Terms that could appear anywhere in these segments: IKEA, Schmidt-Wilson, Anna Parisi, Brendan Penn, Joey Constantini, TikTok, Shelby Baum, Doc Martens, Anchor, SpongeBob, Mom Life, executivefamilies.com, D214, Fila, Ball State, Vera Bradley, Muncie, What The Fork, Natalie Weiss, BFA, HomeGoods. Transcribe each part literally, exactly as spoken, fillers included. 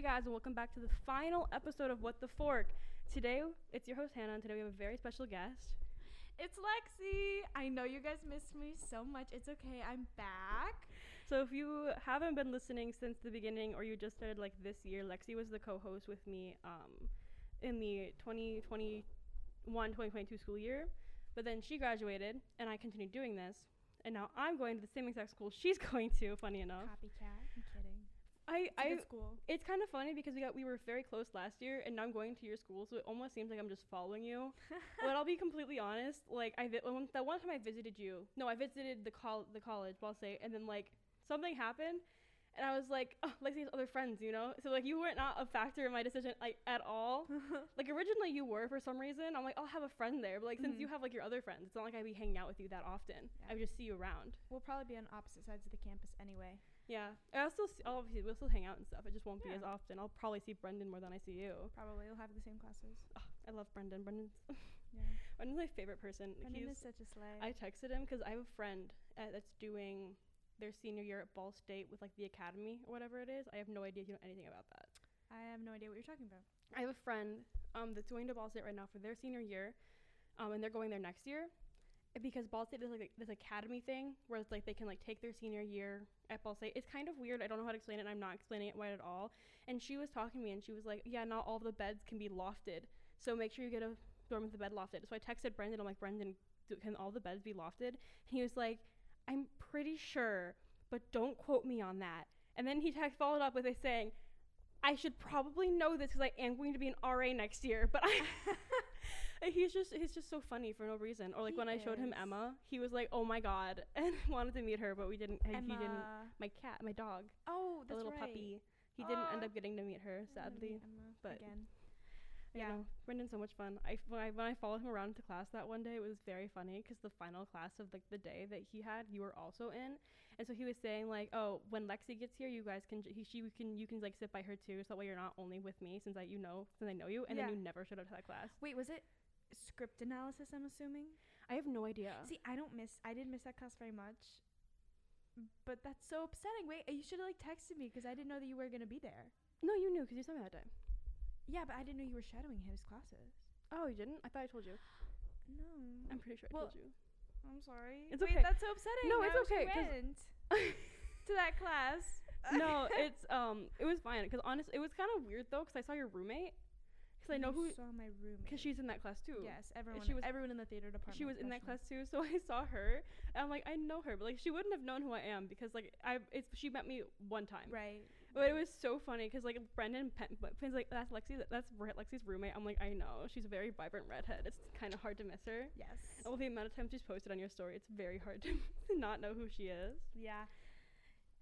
Hey guys, and welcome back to the final episode of What The Fork. Today, it's your host Hannah, and today we have a very special guest. It's Lexi. I know you guys missed me so much. It's okay, I'm back. So if you haven't been listening since the beginning, or you just started like this year, Lexi was the co-host with me um, in the twenty twenty-one twenty twenty-two school year. But then she graduated, and I continued doing this. And now I'm going to the same exact school she's going to, funny enough. Copycat, I'm kidding. I, I, it's kind of funny because we got we were very close last year, and now I'm going to your school, so it almost seems like I'm just following you. But I'll be completely honest, like I vi- one, that one time I visited you. No, I visited the col the college, Ball State, and then like something happened, and I was like, oh, Lexi's other friends, you know. So like you were not a factor in my decision like at all. Like originally you were for some reason. I'm like, I'll have a friend there, but like mm-hmm. since you have like your other friends, it's not like I'd be hanging out with you that often. Yeah. I would just see you around. We'll probably be on opposite sides of the campus anyway. Yeah, I'll still see, obviously we'll still hang out and stuff. It just won't yeah. be as often. I'll probably see Brendan more than I see you. Probably, we'll have the same classes. Oh, I love Brendan. Brendan's yeah. Brendan's my favorite person. Brendan is such a slay. I texted him because I have a friend uh, that's doing their senior year at Ball State with like the academy or whatever it is. I have no idea if you know anything about that. I have no idea what you're talking about. I have a friend um, that's going to Ball State right now for their senior year, um, and they're going there next year. Because Ball State does like this academy thing where it's like they can like take their senior year at Ball State. It's kind of weird. I don't know how to explain it, and I'm not explaining it right at all. And she was talking to me, and she was like, yeah, not all the beds can be lofted, so make sure you get a dorm with the bed lofted. So I texted Brendan. I'm like, Brendan, do, can all the beds be lofted? And he was like, I'm pretty sure, but don't quote me on that. And then he text followed up with a saying, I should probably know this because I am going to be an R A next year, but I he's just he's just so funny for no reason. Or like he when is. I showed him Emma, he was like, oh my god, and wanted to meet her, but we didn't. Emma. He didn't. My cat, my dog. Oh, that's the little right. puppy. He Aww. didn't end up getting to meet her, sadly. Meet Emma but again, I yeah, know, Brendan's so much fun. I when I when I followed him around to class that one day, it was very funny because the final class of like the day that he had, you were also in, and so he was saying like, oh, when Lexi gets here, you guys can j- he, she we can you can like sit by her too, so that way you're not only with me since I you know since I know you, and yeah. then you never showed up to that class. Wait, was it? Script analysis, I'm assuming? I have no idea. See, I don't miss, I didn't miss that class very much. But that's so upsetting. Wait, you should have, like, texted me because I didn't know that you were going to be there. No, you knew because you saw me that time. Yeah, but I didn't know you were shadowing his classes. Oh, you didn't? I thought I told you. No. I'm pretty sure well, I told you. I'm sorry. It's Wait, okay. that's so upsetting. No, now it's okay. I went to that class. No, it's, um, it was fine because honestly, it was kind of weird though because I saw your roommate. I know who saw my roommate because she's in that class too. Yes, everyone. She was everyone in the theater department. She was in that class too, so I saw her. And I'm like, I know her, but like she wouldn't have known who I am because like I, it's she met me one time. Right. But right. it was so funny because like Brendan Penn's like that's Lexi, that's Lexi's roommate. I'm like, I know, she's a very vibrant redhead. It's kind of hard to miss her. Yes. And with the amount of times she's posted on your story, it's very hard to not know who she is. Yeah,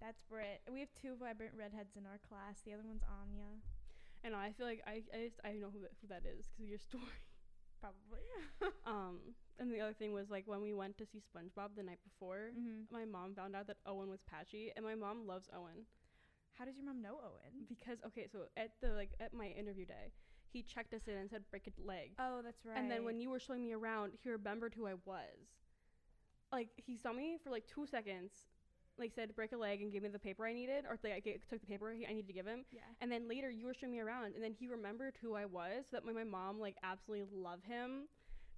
that's Britt. We have two vibrant redheads in our class. The other one's Anya. And I feel like I I, just, I know who that, who that is because of your story, probably. um, and the other thing was like when we went to see SpongeBob the night before, mm-hmm. my mom found out that Owen was patchy, and my mom loves Owen. How does your mom know Owen? Because okay, so at the like at my interview day, he checked us in and said break a leg. Oh, that's right. And then when you were showing me around, he remembered who I was. Like he saw me for like two seconds. Like said break a leg and gave me the paper I needed, or like I g- took the paper he, I needed to give him. Yeah. And then later you were showing me around, and then he remembered who I was. So that my, my mom like absolutely loved him.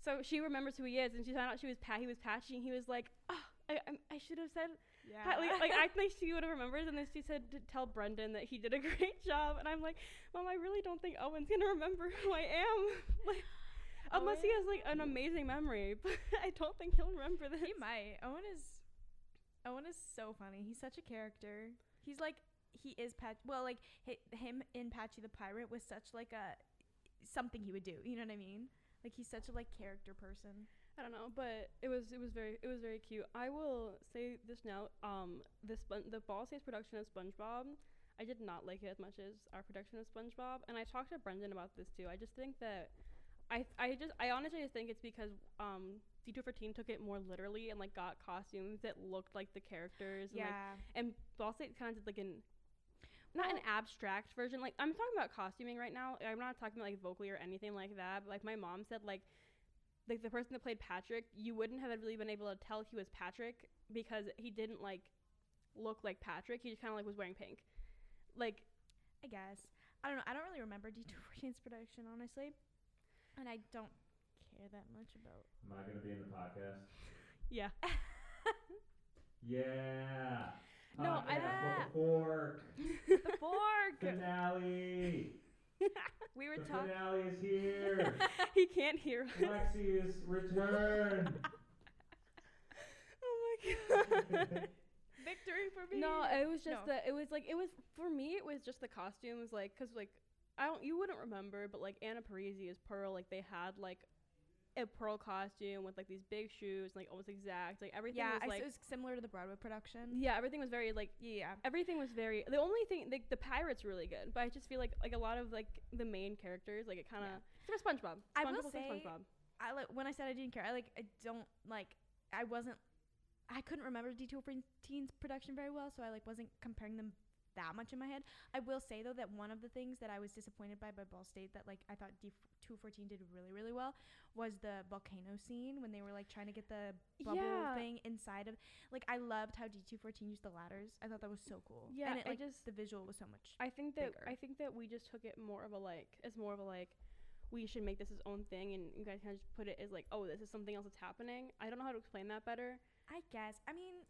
So she remembers who he is, and she found out she was pat he was patchy, and he was like, oh, I I, I should have said. Yeah. Pat, like, like I think she would have remembered, and then she said to tell Brendan that he did a great job, and I'm like, Mom, I really don't think Owen's gonna remember who I am. like. Owen? Unless he has like an amazing memory, but I don't think he'll remember this. He might. Owen is. Owen is so funny. He's such a character. He's like, he is Patchy. Well, like hi- him in Patchy the Pirate was such like a something he would do. You know what I mean? Like he's such a like character person. I don't know, but it was it was very it was very cute. I will say this now. Um, the spon- the Ball State's production of SpongeBob, I did not like it as much as our production of SpongeBob. And I talked to Brendan about this too. I just think that I th- I just I honestly just think it's because um. D two fourteen took it more literally and like got costumes that looked like the characters. Yeah. And, like, and Ball State kind of did like an not well, an abstract version. Like I'm talking about costuming right now. I'm not talking about like vocally or anything like that. But like my mom said, like like the person that played Patrick, you wouldn't have really been able to tell he was Patrick because he didn't like look like Patrick. He just kind of like was wearing pink. Like I guess I don't know. I don't really remember D two fourteen's production, honestly. And I don't care that much about... Am I going to be in the podcast? Yeah. Yeah. No, uh, I... The Fork. The Fork. Finale. We were talking... The talk- finale is here. He can't hear us. Lexi's return. Oh, my God. Victory for me. No, it was just no. the... It was, like... It was... For me, it was just the costumes, like... Because, like... I don't... You wouldn't remember, but, like, Anna Parisi as Pearl. Like, they had, like... a pearl costume with like these big shoes, like almost exact, like everything yeah, was like I, it was similar to the Broadway production. Yeah, everything was very like yeah. Everything was very. The only thing, like the pirates, were really good, but I just feel like like a lot of like the main characters, like it kind of yeah. except for SpongeBob. SpongeBob. I will say, SpongeBob. I like when I said I didn't care. I like I don't like I wasn't. I couldn't remember D two fourteen's production very well, so I like wasn't comparing them that much in my head. I will say though that one of the things that I was disappointed by by Ball State that like I thought D two fourteen did really really well was the volcano scene when they were like trying to get the bubble yeah. thing inside of like I loved how D two fourteen used the ladders. I thought that was so cool. Yeah, and it, like, I just the visual was so much. I think that bigger. I think that we just took it more of a like as more of a like we should make this his own thing and you guys kind of just put it as like oh this is something else that's happening. I don't know how to explain that better. I guess I mean.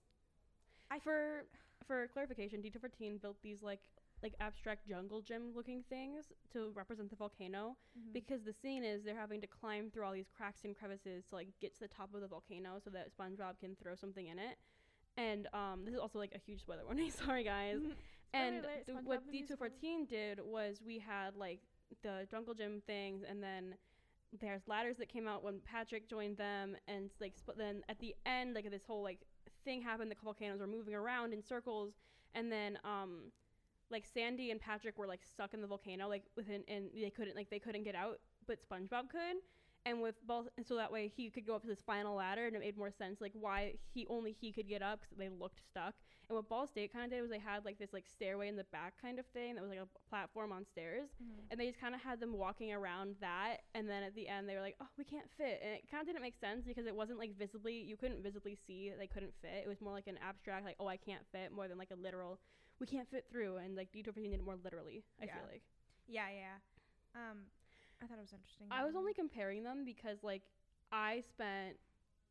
I for for clarification, D two fourteen built these like like abstract jungle gym looking things to represent the volcano mm-hmm. because the scene is they're having to climb through all these cracks and crevices to like get to the top of the volcano so that SpongeBob can throw something in it. And um, this is also like a huge spoiler warning. Sorry guys. Mm-hmm. And th- what D two fourteen did was we had like the jungle gym things and then there's ladders that came out when Patrick joined them and like sp- then at the end like this whole like thing happened, the volcanoes were moving around in circles and then um like Sandy and Patrick were like stuck in the volcano like within and they couldn't like they couldn't get out but SpongeBob could and with Ball and so that way he could go up to this final ladder and it made more sense like why he only he could get up because they looked stuck. And what Ball State kind of did was they had like this like stairway in the back kind of thing that was like a platform on stairs mm-hmm. and they just kind of had them walking around that and then at the end they were like oh we can't fit and it kind of didn't make sense because it wasn't like visibly you couldn't visibly see that they couldn't fit. It was more like an abstract like oh I can't fit more than like a literal we can't fit through and like D two fourteen did it more literally I yeah. feel like yeah yeah um I thought it was interesting. I was only comparing them because, like, I spent,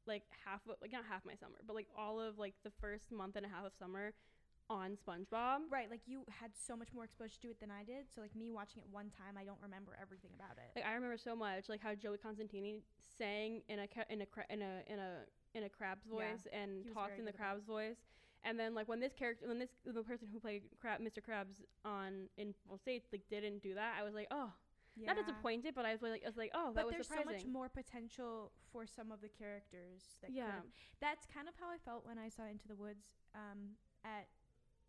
like, half of, like, not half my summer, but, like, all of, like, the first month and a half of summer on SpongeBob. Right, like, you had so much more exposure to it than I did. So, like, me watching it one time, I don't remember everything about it. Like, I remember so much, like, how Joey Constantini sang in a, in a, in a, in a, in a crab's voice yeah, and talked in the crab's voice. And then, like, when this character, when this, the person who played Crab, Mister Krabs on, in Ball State, like, didn't do that, I was like, oh. Yeah. Not disappointed, but I was like, I was like, oh, that but was surprising. But there's so much more potential for some of the characters. That yeah, could've. That's kind of how I felt when I saw Into the Woods um, at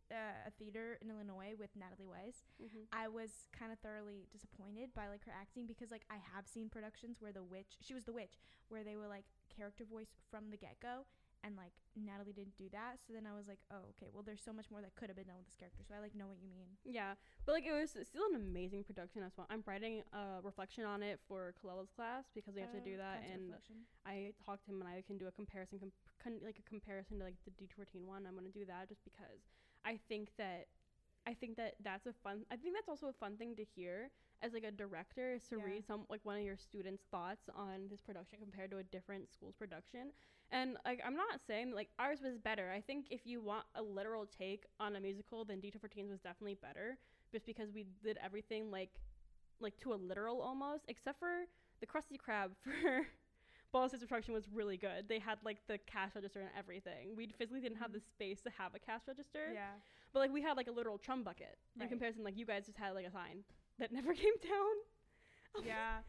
uh, a theater in Illinois with Natalie Weiss. Mm-hmm. I was kind of thoroughly disappointed by like her acting because like I have seen productions where the witch, she was the witch, where they were like character voice from the get-go. And, like, Natalie didn't do that. So then I was like, oh, okay, well, there's so much more that could have been done with this character. So I, like, know what you mean. Yeah. But, like, it was still an amazing production as well. I'm writing a reflection on it for Kalela's class because we have uh, to do that. And I talked to him and I can do a comparison, com- con- like, a comparison to, like, the D two fourteen one. I'm going to do that just because I think that I think that that's a fun, I think that's also a fun thing to hear as like a director is to yeah. read some, like one of your students' thoughts on this production compared to a different school's production. And like, I'm not saying like ours was better. I think if you want a literal take on a musical, then D two fourteen's was definitely better just because we did everything like, like to a literal almost, except for the Krusty Krab for Ball State's production was really good. They had like the cash register and everything. We physically didn't have the space to have a cash register. Yeah. But like we had like a literal chum bucket right. in comparison. Like you guys just had like a sign that never came down. Yeah.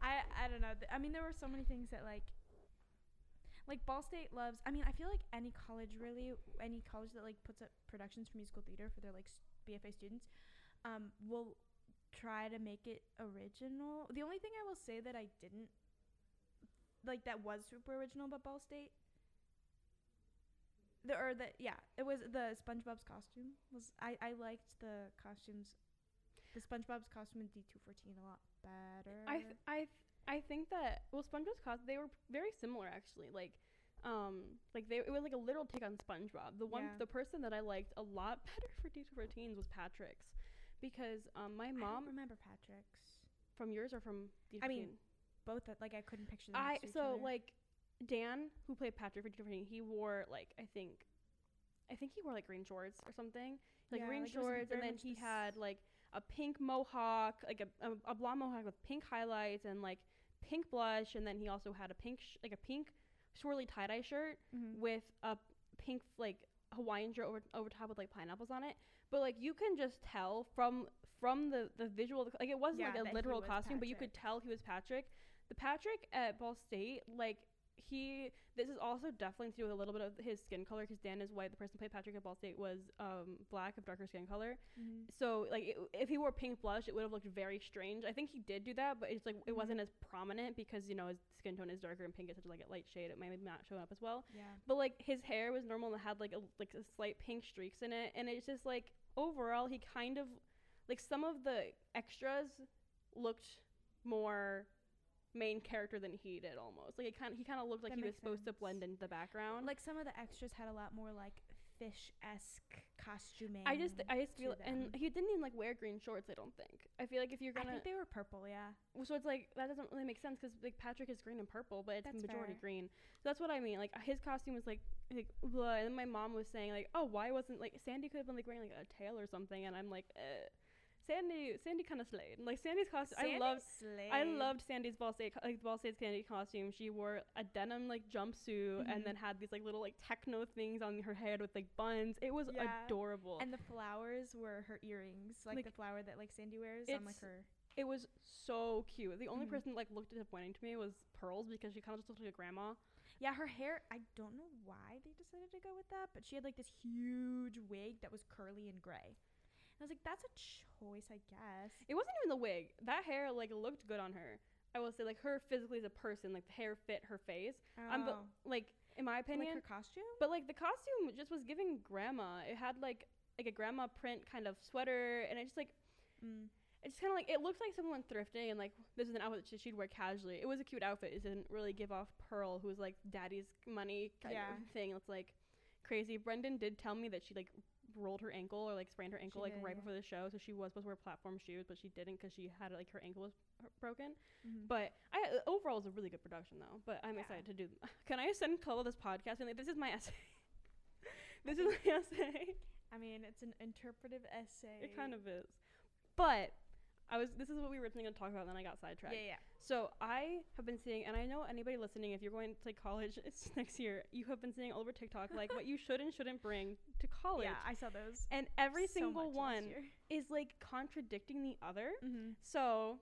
I I don't know. I mean there were so many things that like like Ball State loves. I mean I feel like any college really any college that like puts up productions for musical theater for their like B F A students um will try to make it original. The only thing I will say that I didn't like that was super original but Ball State the or the yeah it was the SpongeBob's costume was I I liked the costumes the SpongeBob's costume in D two fourteen a lot better. I th- I th- I think that well SpongeBob's costume they were very similar actually like um like they it was like a literal take on SpongeBob the one yeah. the person that I liked a lot better for D two fourteens was Patrick's because um, my mom. I don't remember Patrick's. From yours or from D two fourteen? I mean, both. That, like, I couldn't picture them. I next to so each other. Like Dan, who played Patrick for D two fourteen, he wore like I think, I think he wore like green shorts or something, like yeah, green like shorts, and then he had like a pink mohawk, like a, a a blonde mohawk with pink highlights and like pink blush, and then he also had a pink sh- like a pink swirly tie dye shirt mm-hmm. with a pink like Hawaiian shirt over over top with like pineapples on it. But like you can just tell from from the the visual, like it wasn't yeah, like a literal costume, Patrick. But you could tell he was Patrick. The Patrick at Ball State, like he, this is also definitely to do with a little bit of his skin color, because Dan is white. The person who played Patrick at Ball State was um black of darker skin color. Mm-hmm. So like it, if he wore pink blush, it would have looked very strange. I think he did do that, but it's like it mm-hmm. wasn't as prominent because, you know, his skin tone is darker and pink is such like a light shade, it might not show up as well. Yeah. But like his hair was normal and had like a like a slight pink streaks in it, and it's just like overall he kind of like some of the extras looked more main character than he did almost. Like it kind of, he kind of looked like that he was supposed sense. to blend into the background. Like some of the extras had a lot more like fish-esque costuming. I just, I just feel, them. And he didn't even like wear green shorts. I don't think. I feel like if you're gonna, I think they were purple. Yeah. So it's like that doesn't really make sense because like Patrick is green and purple, but it's that's majority fair. Green. So that's what I mean. Like his costume was like like blah. And then my mom was saying like, oh, why wasn't like Sandy could have been like wearing like a tail or something, and I'm like. Eh. Sandy, Sandy kind of slayed. Like Sandy's costume, Sandy I loved. Slayed. I loved Sandy's Ball State, like Ball State's Sandy costume. She wore a denim like jumpsuit mm-hmm. and then had these like little like techno things on her head with like buns. It was yeah. adorable. And the flowers were her earrings, like, like the flower that like Sandy wears on like her. It was so cute. The only mm-hmm. person that, like looked disappointing to me was Pearls because she kind of just looked like a grandma. Yeah, her hair, I don't know why they decided to go with that, but she had like this huge wig that was curly and gray. I was like, that's a choice, I guess. It wasn't even the wig. That hair, like, looked good on her. I will say, like, her physically as a person, like, the hair fit her face. Oh. Um, but, like, in my opinion. Like her costume? But, like, the costume just was giving grandma. It had, like, like a grandma print kind of sweater. And it just, like, mm. it's kind of like, it looks like someone thrifting. And, like, this is an outfit that she'd wear casually. It was a cute outfit. It didn't really give off Pearl, who was, like, daddy's money kind yeah. of thing. It's, like, crazy. Brendan did tell me that she, like, rolled her ankle or like sprained her ankle she like did, right yeah. before the show, so she was supposed to wear platform shoes, but she didn't because she had like her ankle was broken. Mm-hmm. But I overall it was a really good production though. But I'm yeah. excited to do. Can I send Chloe this podcast? And like, this is my essay. this is my essay. I mean, it's an interpretive essay. It kind of is. But I was. This is what we were originally going to talk about, and then I got sidetracked. Yeah, yeah. So I have been seeing, and I know anybody listening, if you're going to like college next year, you have been seeing all over TikTok like what you should and shouldn't bring to college. Yeah, I saw those. And every so single one is like contradicting the other. Mm-hmm. So,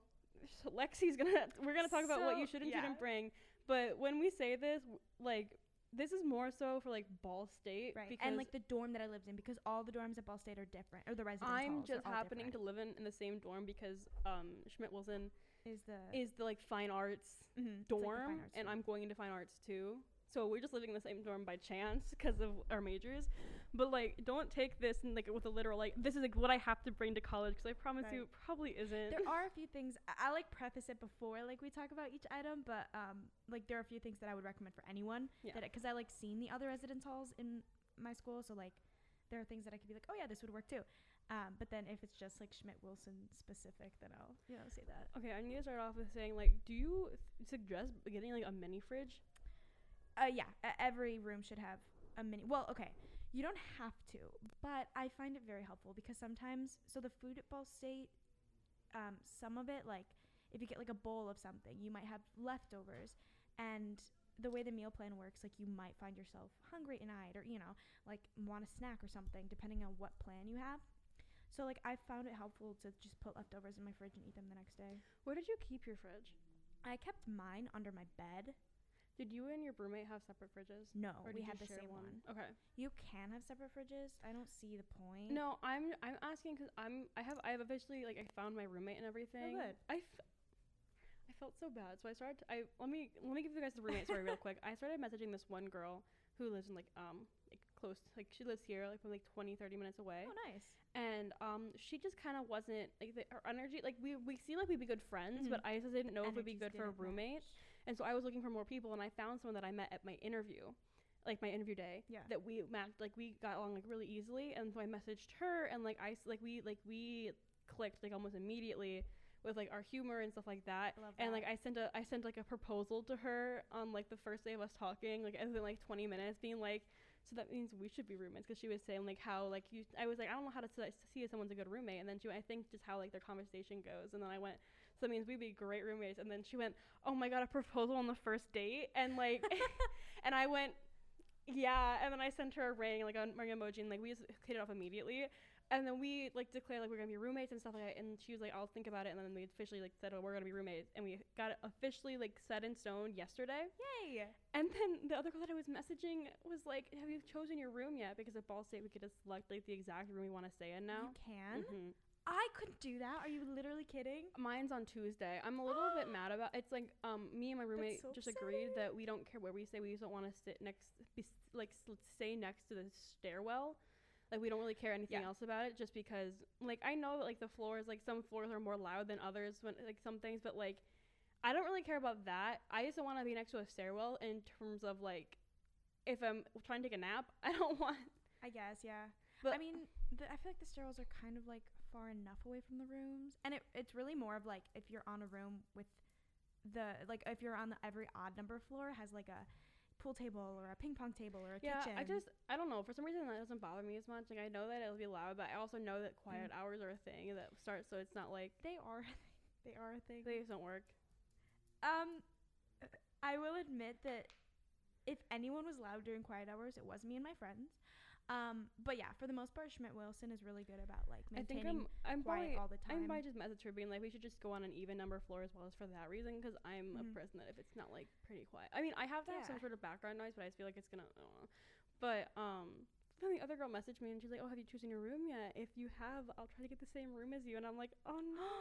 so Lexi's gonna. We're gonna talk so, about what you should and yeah. shouldn't bring. But when we say this, like. This is more so for like Ball State, right? And like the dorm that I lived in, because all the dorms at Ball State are different, or the residence halls are all different. I'm just happening to live in, in the same dorm because um, Schmidt-Wilson is the is the like fine arts mm-hmm. dorm, like fine arts and dorm. I'm going into fine arts too. So we're just living in the same dorm by chance because of our majors. But like, don't take this and like with a literal like this is like what I have to bring to college, because I promise right. you it probably isn't. There are a few things I like preface it before like we talk about each item, but um like there are a few things that I would recommend for anyone yeah. that because I like seen the other residence halls in my school, so like there are things that I could be like, oh yeah, this would work too. Um, but then if it's just like Schmidt-Wilson specific, then I'll you know say that. Okay, I need to start off with saying like, do you th- suggest getting like a mini fridge? Uh, yeah, every room should have a mini. Well, okay, you don't have to, but I find it very helpful because sometimes, so the food at Ball State, um, some of it, like if you get like a bowl of something, you might have leftovers, and the way the meal plan works, like you might find yourself hungry at night, or you know, like want a snack or something, depending on what plan you have. So like I found it helpful to just put leftovers in my fridge and eat them the next day. Where did you keep your fridge? I kept mine under my bed. Did you and your roommate have separate fridges? No, we had the same one? one. Okay. You can have separate fridges. I don't see the point. No, I'm I'm asking because I'm I have I have officially like I found my roommate and everything. Oh, good. I, f- I felt so bad, so I started. To, I let me let me give you guys the roommate story real quick. I started messaging this one girl who lives in like um like close to, like she lives here like from like twenty, thirty minutes away. Oh, nice. And um she just kind of wasn't like the, her energy like we we seemed like we'd be good friends, mm-hmm. but I just didn't know Energies if it would be good for a roommate. Match. And so I was looking for more people, and I found someone that I met at my interview, like my interview day. Yeah. That we matched, like we got along like really easily, and so I messaged her, and like I like we like we clicked like almost immediately with like our humor and stuff like that. Love that. And like I sent a I sent like a proposal to her on like the first day of us talking, like within like twenty minutes, being like, so that means we should be roommates, because she was saying like how like you I was like, I don't know how to see if someone's a good roommate, and then she went, I think just how like their conversation goes, and then I went, so that means we'd be great roommates, and then she went, oh my god, a proposal on the first date, and like and I went, yeah, and then I sent her a ring, like a ring emoji, and like we just hit it off immediately, and then we like declared like we're gonna be roommates and stuff like that, and she was like, I'll think about it, and then we officially like said, oh, we're gonna be roommates, and we got it officially like set in stone yesterday. Yay! And then the other girl that I was messaging was like, have you chosen your room yet? Because at Ball State we could just select like the exact room we want to stay in now. You can? Mm-hmm. I couldn't do that. Are you literally kidding? Mine's on Tuesday. I'm a little bit mad about it. It's like um me and my roommate so just upsetting. Agreed that we don't care where we stay. We just don't want to sit next be, like stay next to the stairwell. Like we don't really care anything yeah. else about it, just because like I know that like the floors, like some floors are more loud than others when like some things, but like I don't really care about that. I just don't want to be next to a stairwell in terms of like if I'm trying to take a nap. I don't want I guess yeah. But I mean the, I feel like the stairwells are kind of like far enough away from the rooms, and it, it's really more of like if you're on a room with the like if you're on the every odd number floor has like a pool table or a ping pong table or a yeah, kitchen. Yeah, I just I don't know, for some reason that doesn't bother me as much. Like I know that it'll be loud, but I also know that quiet mm. hours are a thing that starts, so it's not like they are a thing. They are a thing. They just don't work. Um, I will admit that if anyone was loud during quiet hours, it was me and my friends. Um, but yeah, for the most part, Schmidt-Wilson is really good about like maintaining I think I'm, I'm quiet probably, all the time. I'm probably just message her being like, we should just go on an even number of floors, well, as for that reason, because I'm mm-hmm. a person that if it's not like pretty quiet, I mean, I have to yeah. have some sort of background noise, but I just feel like it's gonna. I don't know. But um, then the other girl messaged me and she's like, oh, have you chosen your room yet? If you have, I'll try to get the same room as you. And I'm like, oh no,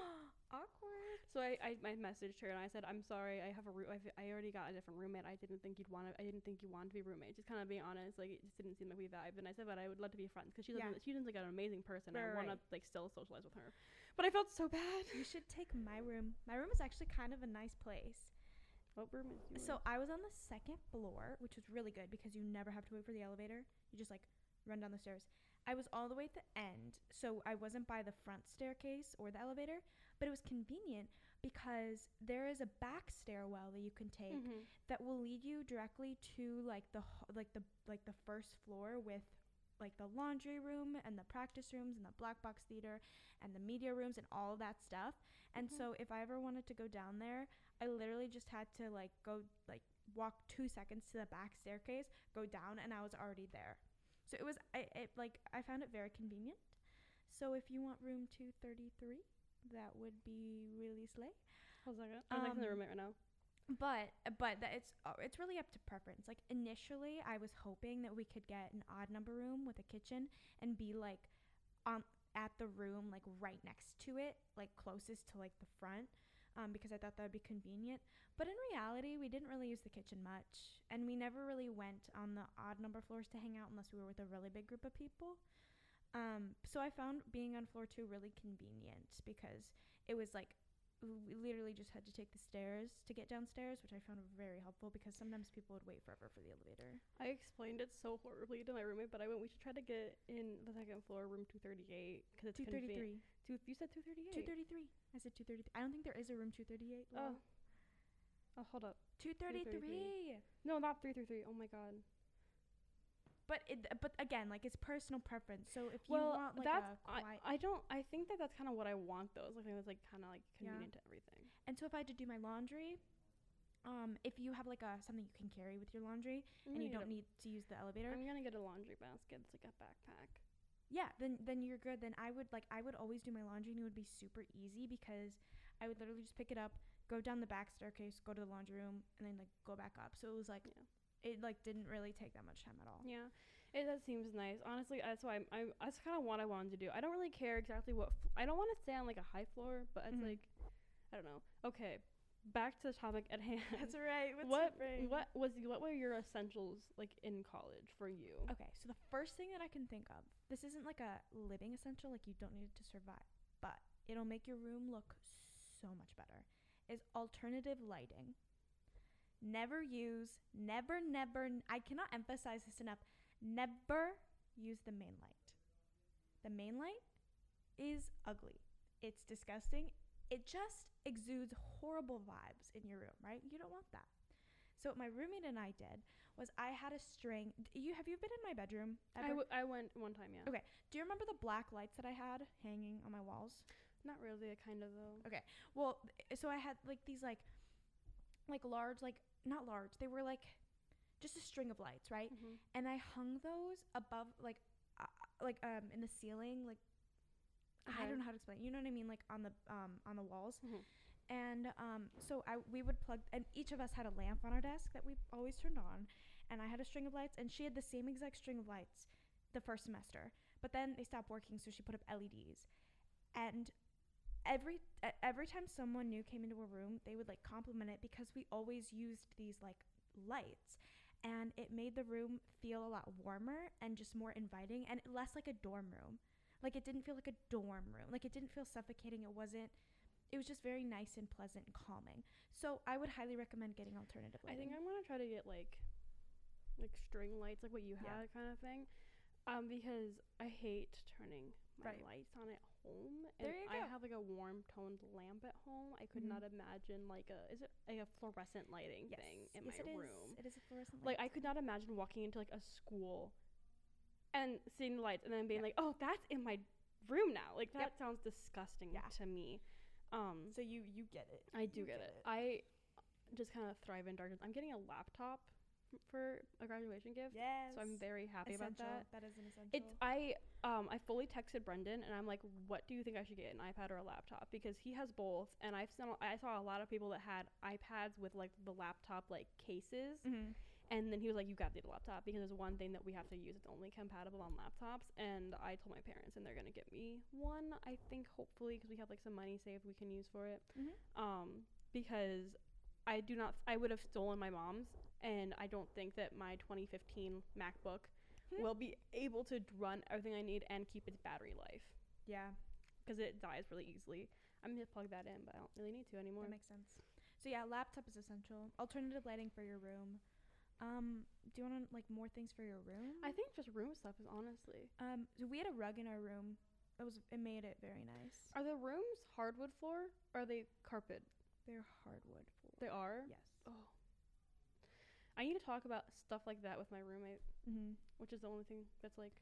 awkward. So I, I I messaged her and I said, I'm sorry, I have a room. I already got a different roommate. I didn't think you'd want to. I didn't think you wanted to be roommates. Just kind of being honest, like it just didn't seem like we vibed. And I said, but I would love to be friends because she yeah. she seems like an amazing person. Right, I want right. to like still socialize with her. But I felt so bad. You should take my room. My room is actually kind of a nice place. What room is yours? So I was on the second floor, which was really good because you never have to wait for the elevator. You just like run down the stairs. I was all the way at the end, so I wasn't by the front staircase or the elevator, but it was convenient because there is a back stairwell that you can take mm-hmm. that will lead you directly to like the like the like the first floor with like the laundry room and the practice rooms and the black box theater and the media rooms and all that stuff. And mm-hmm. so if I ever wanted to go down there, I literally just had to like go like walk two seconds to the back staircase, go down, and I was already there. So it was, I it, like, I found it very convenient. So if you want room two thirty-three, that would be really slay. How's that going? I'm um, like in the roommate right now. But, but that it's, it's really up to preference. Like, initially, I was hoping that we could get an odd number room with a kitchen and be, like, on at the room, like, right next to it, like, closest to, like, the front. Um, because I thought that would be convenient. But in reality, we didn't really use the kitchen much. And we never really went on the odd number floors to hang out unless we were with a really big group of people. Um, so I found being on floor two really convenient because it was like, we literally just had to take the stairs to get downstairs, which I found very helpful because sometimes people would wait forever for the elevator. I explained it so horribly to my roommate, but I went, we should try to get in the second floor, room two thirty-eight, because it's two thirty-three. Two, you said two thirty-eight. two thirty-three. I said two thirty-three. I don't think there is a room two thirty-eight. Laura. Oh. Oh, hold up. two thirty-three. two thirty-three. No, not three thirty-three. Oh my god. But it, but again, like, it's personal preference. So if you well, want like that's, a quiet, I, I don't. I think that that's kind of what I want though. Is like it was like kind of like convenient yeah. to everything. And so if I had to do my laundry, um, if you have like a something you can carry with your laundry I'm and you don't a, need to use the elevator, I'm gonna get a laundry basket. It's like a backpack. Yeah, then then you're good. Then I would like I would always do my laundry and it would be super easy because I would literally just pick it up, go down the back staircase, go to the laundry room, and then like go back up. So it was like. Yeah. It like didn't really take that much time at all. Yeah, it that seems nice. Honestly, that's why I'm, I that's kind of what I wanted to do. I don't really care exactly what f- I don't want to stay on like a high floor, but it's mm-hmm. like I don't know. Okay, back to the topic at hand. That's right. What's what what was what were your essentials like in college for you? Okay, so the first thing that I can think of, this isn't like a living essential, like you don't need it to survive, but it'll make your room look so much better, is alternative lighting. Never use, never, never, I cannot emphasize this enough, never use the main light. The main light is ugly. It's disgusting. It just exudes horrible vibes in your room, right? You don't want that. So what my roommate and I did was I had a string. You Have you been in my bedroom ever? I, w- I went one time, yeah. Okay. Do you remember the black lights that I had hanging on my walls? Not really, kind of, though. Okay. Well, so I had, like, these, like, like, large, like, not large. They were, like, just a string of lights, right? Mm-hmm. And I hung those above, like, uh, like, um, in the ceiling, like, I don't know how to explain it. You know what I mean? Like on the um on the walls. Mm-hmm. And um so I we would plug, and each of us had a lamp on our desk that we always turned on, and I had a string of lights, and she had the same exact string of lights the first semester, but then they stopped working, so she put up L E Ds. And every uh, every time someone new came into a room, they would like compliment it because we always used these like lights, and it made the room feel a lot warmer and just more inviting and less like a dorm room. Like, it didn't feel like a dorm room. Like, it didn't feel suffocating. It wasn't, it was just very nice and pleasant and calming. So I would highly recommend getting alternative lighting. I think I'm going to try to get, like, like string lights, like what you had, yeah, kind of thing. Um, because I hate turning my right. lights on at home. And there you go. I have, like, a warm-toned lamp at home. I could mm-hmm. not imagine, like, a, is it like a fluorescent lighting yes. thing in yes, my it room? Yes, it is a fluorescent light. Like, I could not imagine walking into, like, a school and seeing the lights and then being yep. like, oh, that's in my room now. Like, that yep. sounds disgusting yeah. to me. Um, so you you get it. I do get, get it. it. I just kind of thrive in darkness. I'm getting a laptop for a graduation gift. Yes. So I'm very happy essential. about that. That is an essential. It's, I, um, I fully texted Brendan, and I'm like, what do you think I should get, an iPad or a laptop? Because he has both. And I've seen, I saw a lot of people that had iPads with, like, the laptop, like, cases. Mm-hmm. And then he was like, you got to get a laptop because there's one thing that we have to use. It's only compatible on laptops. And I told my parents, and they're going to get me one, I think, hopefully, because we have, like, some money saved we can use for it. Mm-hmm. Um, because I do not, I would have stolen my mom's, and I don't think that my twenty fifteen MacBook mm-hmm. will be able to run everything I need and keep its battery life. Yeah. Because it dies really easily. I'm going to plug that in, but I don't really need to anymore. That makes sense. So, yeah, laptop is essential. Alternative lighting for your room. Um, do you want to, like, more things for your room? I think just room stuff is honestly. Um, so we had a rug in our room. It was, it made it very nice. Are the rooms hardwood floor or are they carpet? They're hardwood floor. They are? Yes. Oh. I need to talk about stuff like that with my roommate, mm-hmm. which is the only thing that's, like,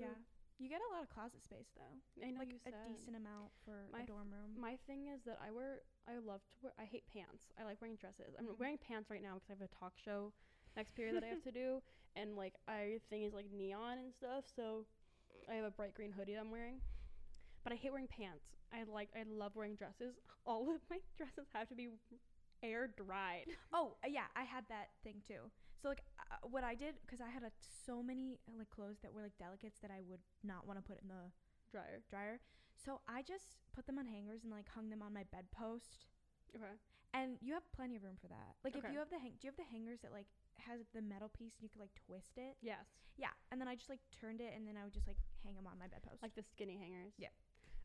yeah. Ooh. You get a lot of closet space, though. I know, like, you said. A decent amount for my a dorm room. Th- my thing is that I wear, I love to wear, I hate pants. I like wearing dresses. I'm mm-hmm. wearing pants right now because I have a talk show next period that I have to do. And, like, our thing is, like, neon and stuff. So I have a bright green hoodie that I'm wearing. But I hate wearing pants. I like, I love wearing dresses. All of my dresses have to be air dried. Oh, yeah. I had that thing, too. So, like, uh, what I did, because I had uh, so many, uh, like, clothes that were, like, delicates that I would not want to put in the dryer. dryer. So, I just put them on hangers and, like, hung them on my bedpost. Okay. And you have plenty of room for that. Like, okay. if you have the hang... Do you have the hangers that, like, has the metal piece and you can, like, twist it? Yes. Yeah. And then I just, like, turned it, and then I would just, like, hang them on my bedpost. Like the skinny hangers? Yeah.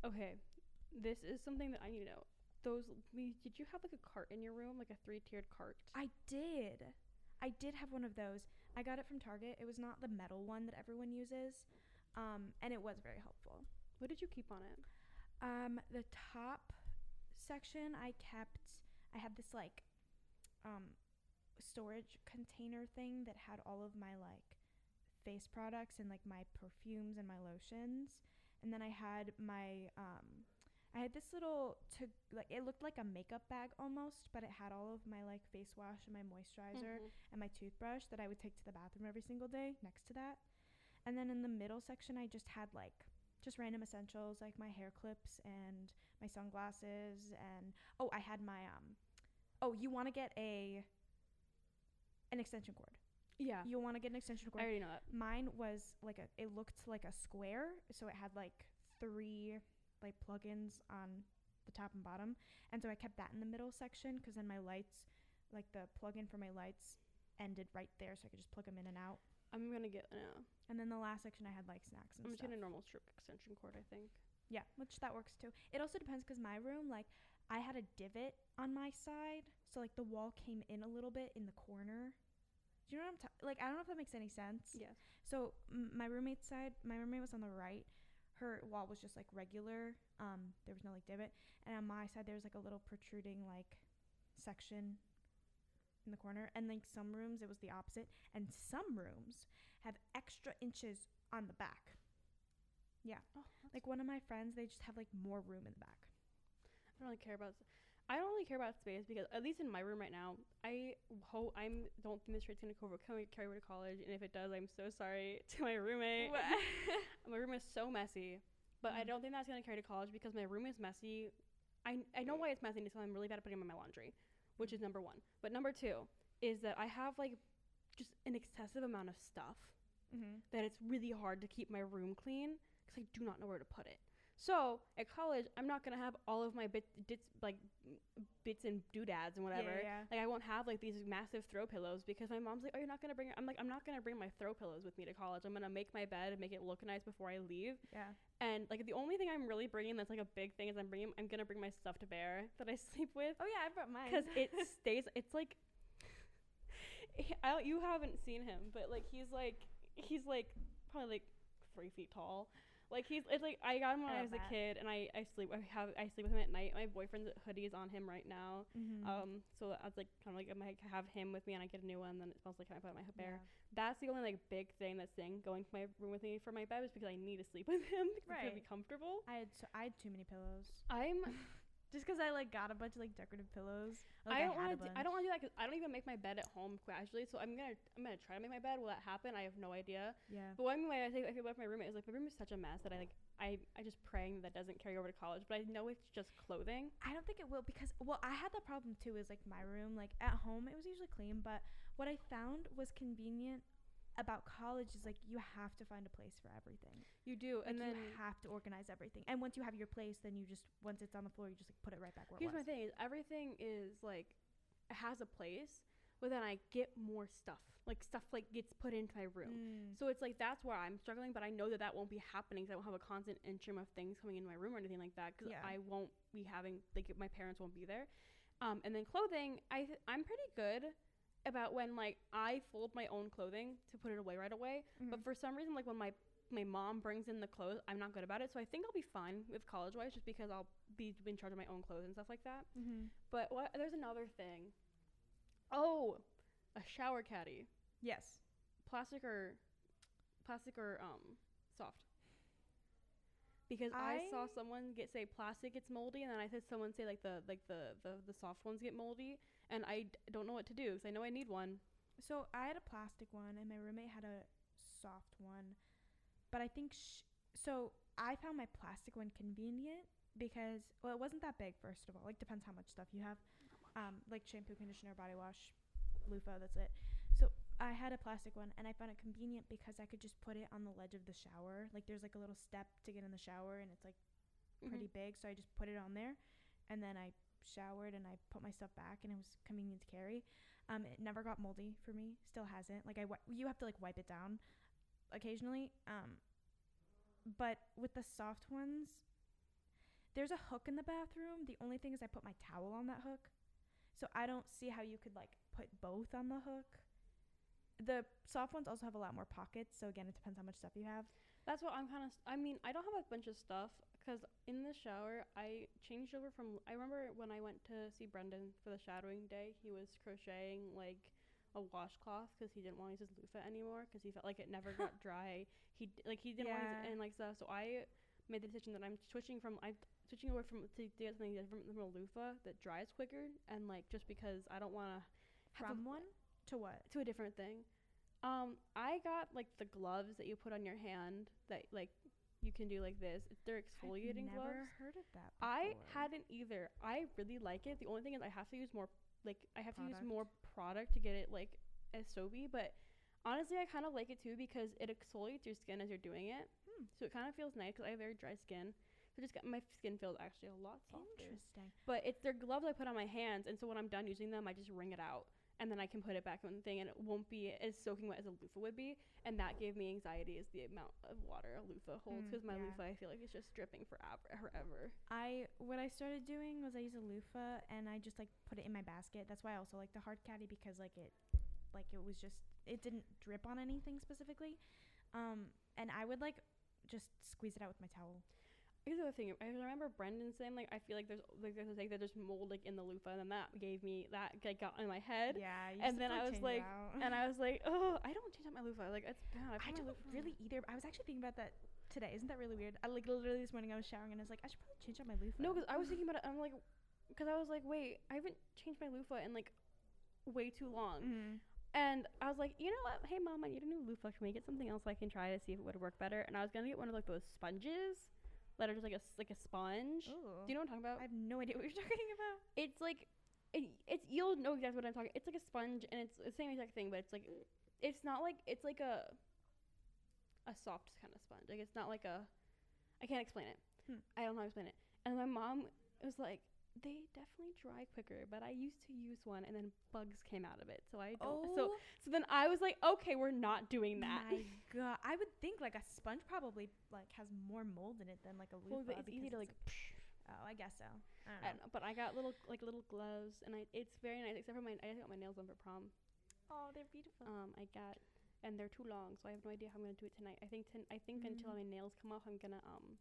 Okay. This is something that I need to know. Those... Did you have, like, a cart in your room? Like, a three-tiered cart? I did. I did have one of those. I got it from Target. It was not the metal one that everyone uses, um, and it was very helpful. What did you keep on it? Um, the top section I kept, I had this, like, um, storage container thing that had all of my, like, face products and, like, my perfumes and my lotions. And then I had my, um, I had this little, to like it looked like a makeup bag almost, but it had all of my, like, face wash and my moisturizer mm-hmm. and my toothbrush that I would take to the bathroom every single day next to that. And then in the middle section, I just had, like, just random essentials, like my hair clips and my sunglasses. And, oh, I had my, um, oh, you want to get a, an extension cord. Yeah. You want to get an extension cord. I already know that. Mine was, like, a, it looked like a square, so it had, like, three... like plugins on the top and bottom, and so I kept that in the middle section because then my lights, like the plug-in for my lights, ended right there, so I could just plug them in and out. I'm gonna get no. And then the last section I had, like, snacks and I'm stuff. I'm just getting a normal strip extension cord, I think. Yeah, which that works too. It also depends because my room, like, I had a divot on my side, so, like, the wall came in a little bit in the corner. Do you know what I'm talking? Like, I don't know if that makes any sense. Yeah. So m- my roommate's side, my roommate was on the right. her wall was just like regular. Um, there was no like divot. And on my side, there was like a little protruding like section in the corner. And like some rooms, it was the opposite. And some rooms have extra inches on the back. Yeah. Oh, like one of my friends, they just have like more room in the back. I don't really care about I don't really care about space because at least in my room right now, I hope I'm don't think this shit's gonna carry over to college, and if it does, I'm so sorry to my roommate. My room is so messy, but mm-hmm. I don't think that's gonna carry to college because my room is messy. I I know why it's messy because I'm really bad at putting in my laundry, which is number one. But number two is that I have like just an excessive amount of stuff mm-hmm. that it's really hard to keep my room clean because I do not know where to put it. So at college, I'm not gonna have all of my bit, dits, like bits and doodads and whatever. Yeah, yeah. Like I won't have like these massive throw pillows because my mom's like, "Oh, you're not gonna bring." Your-. I'm like, "I'm not gonna bring my throw pillows with me to college. I'm gonna make my bed and make it look nice before I leave." Yeah. And like the only thing I'm really bringing that's like a big thing is I'm bringing. I'm gonna bring my stuffed bear that I sleep with. Oh yeah, I brought mine because it stays. It's like, I you haven't seen him, but like he's like he's like probably like three feet tall. Like he's it's like I got him when I, I was that. a kid, and I I sleep I have I sleep with him at night. My boyfriend's hoodie is on him right now, mm-hmm. um. So that's like kind of like I might have him with me, and I get a new one. Then it smells like I put on my bear. Yeah. That's the only like big thing that's saying going to my room with me for my bed is because I need to sleep with him right. to be comfortable. I had so, I had too many pillows. I'm. Just because I like got a bunch of like decorative pillows. Like, I don't want to. I don't want to do that because I don't even make my bed at home gradually. So I'm gonna. I'm gonna try to make my bed. Will that happen? I have no idea. Yeah. But one way I think I feel about my roommate is like my room is such a mess that I like. I I just praying that doesn't carry over to college. But I know it's just clothing. I don't think it will because well I had that problem too. Is like my room like at home it was usually clean, but what I found was convenient about college is like you have to find a place for everything you do like and then you have to organize everything, and once you have your place then you just once it's on the floor you just like put it right back where here's it was. My thing is everything is like it has a place but then I get more stuff like stuff like gets put into my room mm. so it's like that's where I'm struggling, but I know that that won't be happening because I won't have a constant interim of things coming into my room or anything like that because yeah. I won't be having like my parents won't be there um and then clothing I th- I'm pretty good about when like I fold my own clothing to put it away right away mm-hmm. but for some reason like when my my mom brings in the clothes I'm not good about it, so I think I'll be fine with college wise just because I'll be in charge of my own clothes and stuff like that mm-hmm. but what there's another thing oh a shower caddy yes plastic or plastic or um soft because I, I saw someone get say plastic gets moldy and then I said someone say like the like the the, the soft ones get moldy and I d- don't know what to do because I know I need one. So I had a plastic one and my roommate had a soft one, but I think sh- so I found my plastic one convenient because well it wasn't that big first of all, like depends how much stuff you have um like shampoo, conditioner, body wash, loofah, that's it. So I had a plastic one and I found it convenient because I could just put it on the ledge of the shower. Like there's like a little step to get in the shower and it's like pretty mm-hmm. big. So I just put it on there and then I showered and I put my stuff back and it was convenient to carry. Um, it never got moldy for me. Still hasn't. Like I, w- you have to like wipe it down occasionally. Um, but with the soft ones, there's a hook in the bathroom. The only thing is I put my towel on that hook. So I don't see how you could like put both on the hook. The soft ones also have a lot more pockets, so again it depends how much stuff you have. That's what I'm kind of I mean I don't have a bunch of stuff because in the shower I changed over from I remember when I went to see Brendan for the shadowing day, he was crocheting like a washcloth because he didn't want to use his loofah anymore because he felt like it never got dry. He like he didn't yeah. want to and like so, so I made the decision that I'm switching from I'm switching over from to do something different from a loofah that dries quicker and like just because I don't want to have from a, one to what to a different thing. Um, I got like the gloves that you put on your hand that like you can do like this. They're exfoliating I've never gloves. Never heard of that before. I hadn't either. I really like it. The only thing is I have to use more like I have product. to use more product to get it like as soapy. But honestly, I kind of like it too because it exfoliates your skin as you're doing it. Hmm. So it kind of feels nice because I have very dry skin. I just got my skin feels actually a lot softer. Interesting. But it's they're gloves I put on my hands, and so when I'm done using them, I just wring it out. And then I can put it back on the thing and it won't be as soaking wet as a loofah would be. And that gave me anxiety is the amount of water a loofah holds because mm, my yeah. loofah, I feel like it's just dripping forever. I What I started doing was I used a loofah and I just like put it in my basket. That's why I also like the hard caddy because like it like it was just, it didn't drip on anything specifically. Um, and I would like just squeeze it out with my towel. Here's the other thing. I remember Brendan saying, like, I feel like there's like there's like there's mold like in the loofah, and then that gave me that like got in my head. Yeah. You and then I was like, and I was like, oh, I don't change out my loofah. Like it's bad. I, I don't really either. I was actually thinking about that today. Isn't that really weird? I like literally this morning I was showering and I was like, I should probably change out my loofah. No, because I was thinking about it. And I'm like, because I was like, wait, I haven't changed my loofah in like way too long. Mm-hmm. And I was like, you know what? Hey, mom, I need a new loofah. Can we get something else I can try to see if it would work better? And I was gonna get one of like those sponges. That are just like a like a sponge. Ooh. Do you know what I'm talking about? I have no idea what you're talking about. It's like, it, it's you'll know exactly what I'm talking. It's like a sponge, and it's the same exact thing, but it's like, it's not like it's like a, a soft kind of sponge. Like it's not like a, I can't explain it. Hmm. I don't know how to explain it. And my mom was like, they definitely dry quicker, but I used to use one and then bugs came out of it, so I don't. Oh. So so then I was like, okay, we're not doing that. My God, I would think like a sponge probably like has more mold in it than like a loofah. Well, but it's easy to like. Like oh, I guess so. I don't know. I don't know, but I got little like little gloves, and I it's very nice. Except for my, I just got my nails done for prom. Oh, they're beautiful. Um, I got, and they're too long, so I have no idea how I'm gonna do it tonight. I think ten, I think mm-hmm. until my nails come off, I'm gonna um.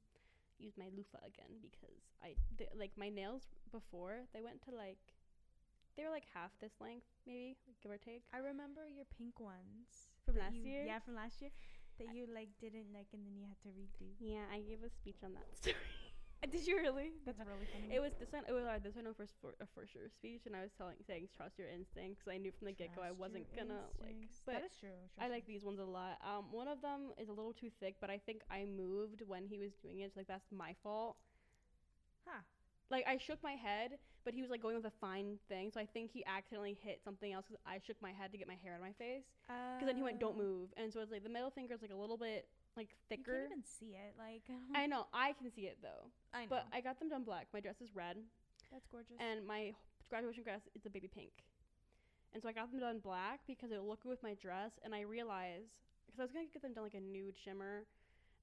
use my loofah again, because I they, like my nails before they went to like they were like half this length maybe, like, give or take. I remember your pink ones from last you, year yeah from last year that I, you like didn't like, and then you had to redo. Yeah, I gave a speech on that story. Did you really? That's yeah. really funny. It was this one. It was like this one first for a for sure speech, and I was telling saying trust your instincts. I knew from the get go I wasn't gonna instincts. Like. But that is true. Trust I like these ones a lot. Um, one of them is a little too thick, but I think I moved when he was doing it. So like that's my fault. Huh. Like I shook my head, but he was like going with a fine thing, so I think he accidentally hit something else because I shook my head to get my hair out of my face. Because uh, then he went, "Don't move," and so it's like the middle finger is like a little bit. Like thicker. You can't even see it. Like I know I can see it though. I know. But I got them done black. My dress is red. That's gorgeous. And my graduation dress is a baby pink, and so I got them done black because it looked good with my dress. And I realized because I was gonna get them done like a nude shimmer,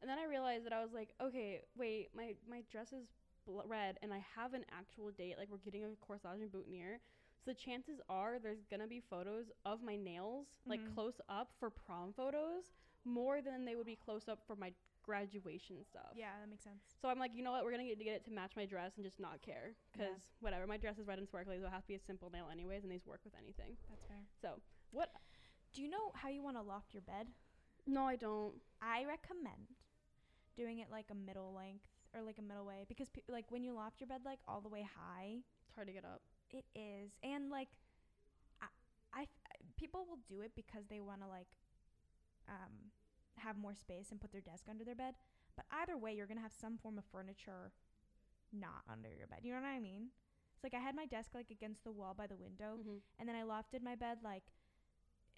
and then I realized that I was like, okay, wait, my my dress is bl- red, and I have an actual date. Like we're getting a corsage and boutonniere. So the chances are there's going to be photos of my nails, like mm-hmm. close up for prom photos, more than they would be close up for my graduation stuff. Yeah, that makes sense. So I'm like, you know what? We're going to get to get it to match my dress and just not care. Because yeah. whatever, my dress is red and sparkly, so it has to be a simple nail anyways, and these work with anything. That's fair. So what? Do you know how you want to loft your bed? No, I don't. I recommend doing it like a middle length or like a middle way. Because pe- like when you loft your bed like all the way high. It's hard to get up. It is. And like I, I people will do it because they want to like um have more space and put their desk under their bed, but either way you're gonna have some form of furniture not under your bed, you know what I mean? It's like I had my desk like against the wall by the window, mm-hmm. and then I lofted my bed like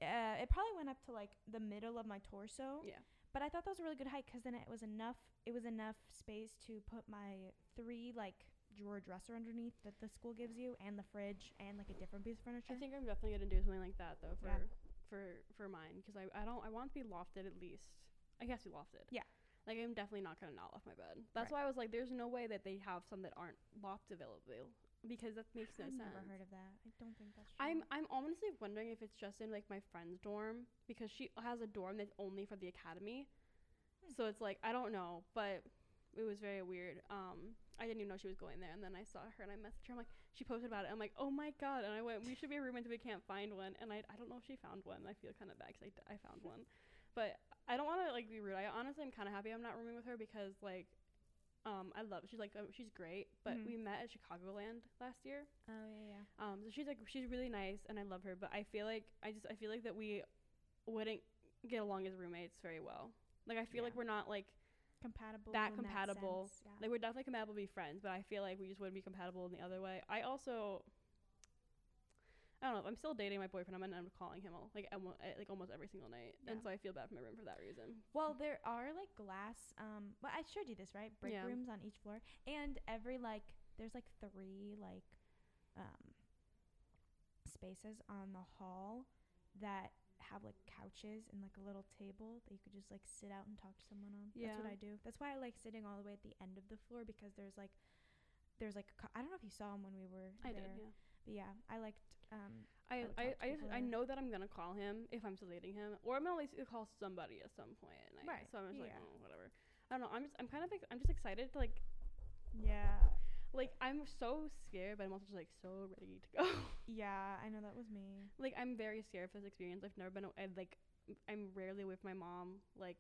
uh it probably went up to like the middle of my torso. Yeah, but I thought that was a really good height because then it was enough it was enough space to put my three like drawer dresser underneath that the school gives you, and the fridge, and like a different piece of furniture. I think I'm definitely gonna do something like that though for yeah. for for mine, because I, I don't I want to be lofted at least. I guess be lofted. Yeah, like I'm definitely not gonna not loft my bed. That's right. Why I was like, there's no way that they have some that aren't loft available, because that makes no I've sense. I've never heard of that. I don't think that's true. I'm I'm honestly wondering if it's just in like my friend's dorm, because she has a dorm that's only for the academy, hmm. so it's like I don't know, but. It was very weird. Um, I didn't even know she was going there. And then I saw her and I messaged her. I'm like, she posted about it. I'm like, oh my God. And I went, we should be roommates if we can't find one. And I I don't know if she found one. I feel kind of bad because I, I found one. But I don't want to like be rude. I honestly am kind of happy I'm not rooming with her because like, um, I love, she's like, um, she's great. But mm-hmm. we met at Chicagoland last year. Oh yeah, yeah. Um, so she's like, she's really nice and I love her. But I feel like, I just, I feel like that we wouldn't get along as roommates very well. Like, I feel yeah. like we're not like, compatible that compatible that yeah. like we're definitely compatible to be friends, but I feel like we just wouldn't be compatible in the other way. I also I don't know, I'm still dating my boyfriend. I'm gonna end up calling him all, like I, like almost every single night, yeah. and so I feel bad for my room for that reason. Well, there are like glass um well I showed you this, right? Break yeah. rooms on each floor, and every like there's like three like um spaces on the hall that have like couches and like a little table that you could just like sit out and talk to someone on. Yeah. That's what I do. That's why I like sitting all the way at the end of the floor, because there's like there's like co- I don't know if you saw him when we were I there. Did yeah but yeah I liked um I I I, I, just, I know that I'm gonna call him if I'm still dating him, or I'm gonna at least call somebody at some point at night. Right. So I'm just yeah. like, oh, whatever. I don't know. I'm just, I'm kind of, ex- I'm just excited to, like, yeah. Like, I'm so scared, but I'm also just, like, so ready to go. Yeah, I know that was me. Like, I'm very scared for this experience. I've never been, a- I, like, I'm rarely with my mom, like,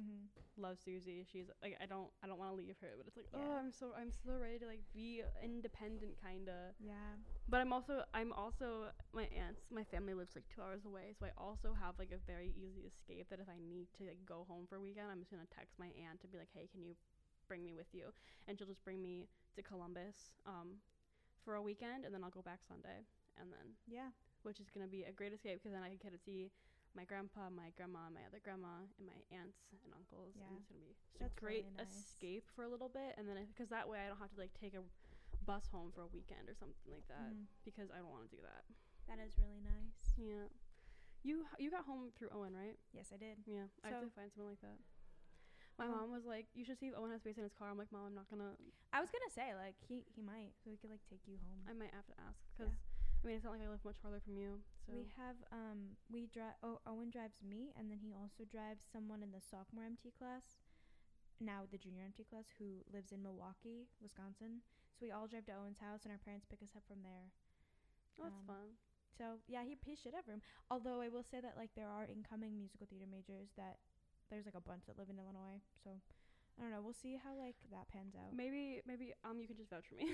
mm-hmm. Love Susie. She's like, I don't I don't want to leave her, but it's like, yeah. oh I'm so I'm so ready to, like, be independent, kind of. Yeah. But I'm also I'm also my aunt's my family lives like two hours away, so I also have, like, a very easy escape that if I need to, like, go home for a weekend, I'm just gonna text my aunt to be like, hey, can you bring me with you? And she'll just bring me to Columbus um for a weekend, and then I'll go back Sunday, and then yeah, which is gonna be a great escape, because then I can get to see my grandpa, my grandma, my other grandma, and my aunts and uncles. Yeah. And it's going to be a great really nice. escape for a little bit. And then, because that way I don't have to, like, take a bus home for a weekend or something like that, mm. because I don't want to do that. That is really nice. Yeah. You you got home through Owen, right? Yes, I did. Yeah. So I have to find something like that. My um, mom was like, you should see if Owen has space in his car. I'm like, Mom, I'm not going to. I was going to say, like, he, he might. So we could, like, take you home. I might have to ask, because. Yeah. I mean, it's not like I live much farther from you. So we have um we drive. Oh, Owen drives me, and then he also drives someone in the sophomore M T class, now the junior M T class, who lives in Milwaukee, Wisconsin. So we all drive to Owen's house, and our parents pick us up from there. Oh, that's um, fun. So yeah, he he should have room. Although I will say that, like, there are incoming musical theater majors that there's, like, a bunch that live in Illinois. So I don't know. We'll see how, like, that pans out. Maybe, maybe um, you can just vouch for me.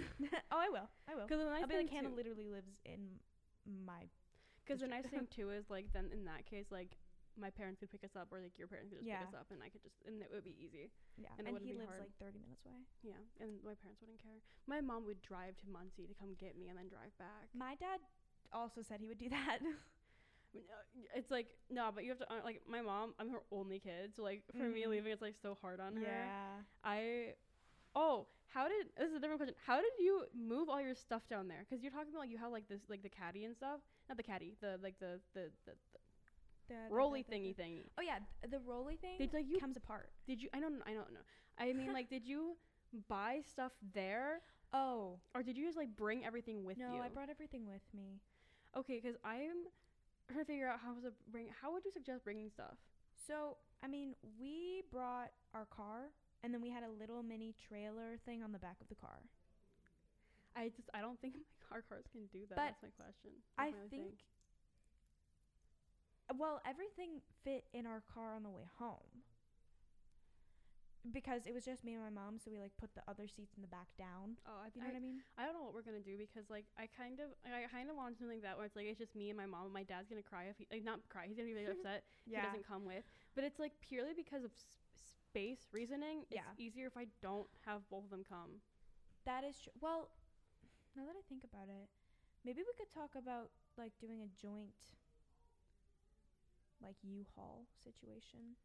Oh, I will. I will. Because the nice I'll be like, Hannah too. literally lives in my. Because the nice thing too is, like, then in that case, like, my parents could pick us up, or, like, your parents could just yeah. pick us up, and I could just, and it would be easy. Yeah. And, and he lives hard. like thirty minutes away. Yeah, and my parents wouldn't care. My mom would drive to Muncie to come get me and then drive back. My dad also said he would do that. It's like, no, but you have to, like, my mom, I'm her only kid, so, like, for mm-hmm. me leaving, it's, like, so hard on her. Yeah. I oh how did this is a different question how did you move all your stuff down there? Because you're talking about, like, you have, like, this, like, the caddy and stuff, not the caddy the like the the the, the, the rolly the, the, thingy the, thingy oh yeah the rolly thing did, like, you, comes apart did you I don't I don't know I mean like did you buy stuff there oh or did you just, like, bring everything with no, you? No, I brought everything with me. Okay, because I'm trying to figure out how to bring. How would you suggest bringing stuff? So, I mean, we brought our car, and then we had a little mini trailer thing on the back of the car. I just, I don't think our cars can do that. But that's my question. That's I my think. Thing. Well, everything fit in our car on the way home, because it was just me and my mom, so we, like, put the other seats in the back down. Oh, I, you know I, what I mean? I don't know what we're gonna do, because, like, I kind of, I kind of want something like that where it's like it's just me and my mom, and my dad's gonna cry if he, like, not cry, he's gonna be really upset yeah. if he doesn't come with. But it's, like, purely because of s- space reasoning. It's yeah. easier if I don't have both of them come. That is true. Well, now that I think about it, maybe we could talk about, like, doing a joint, like, U-Haul situation.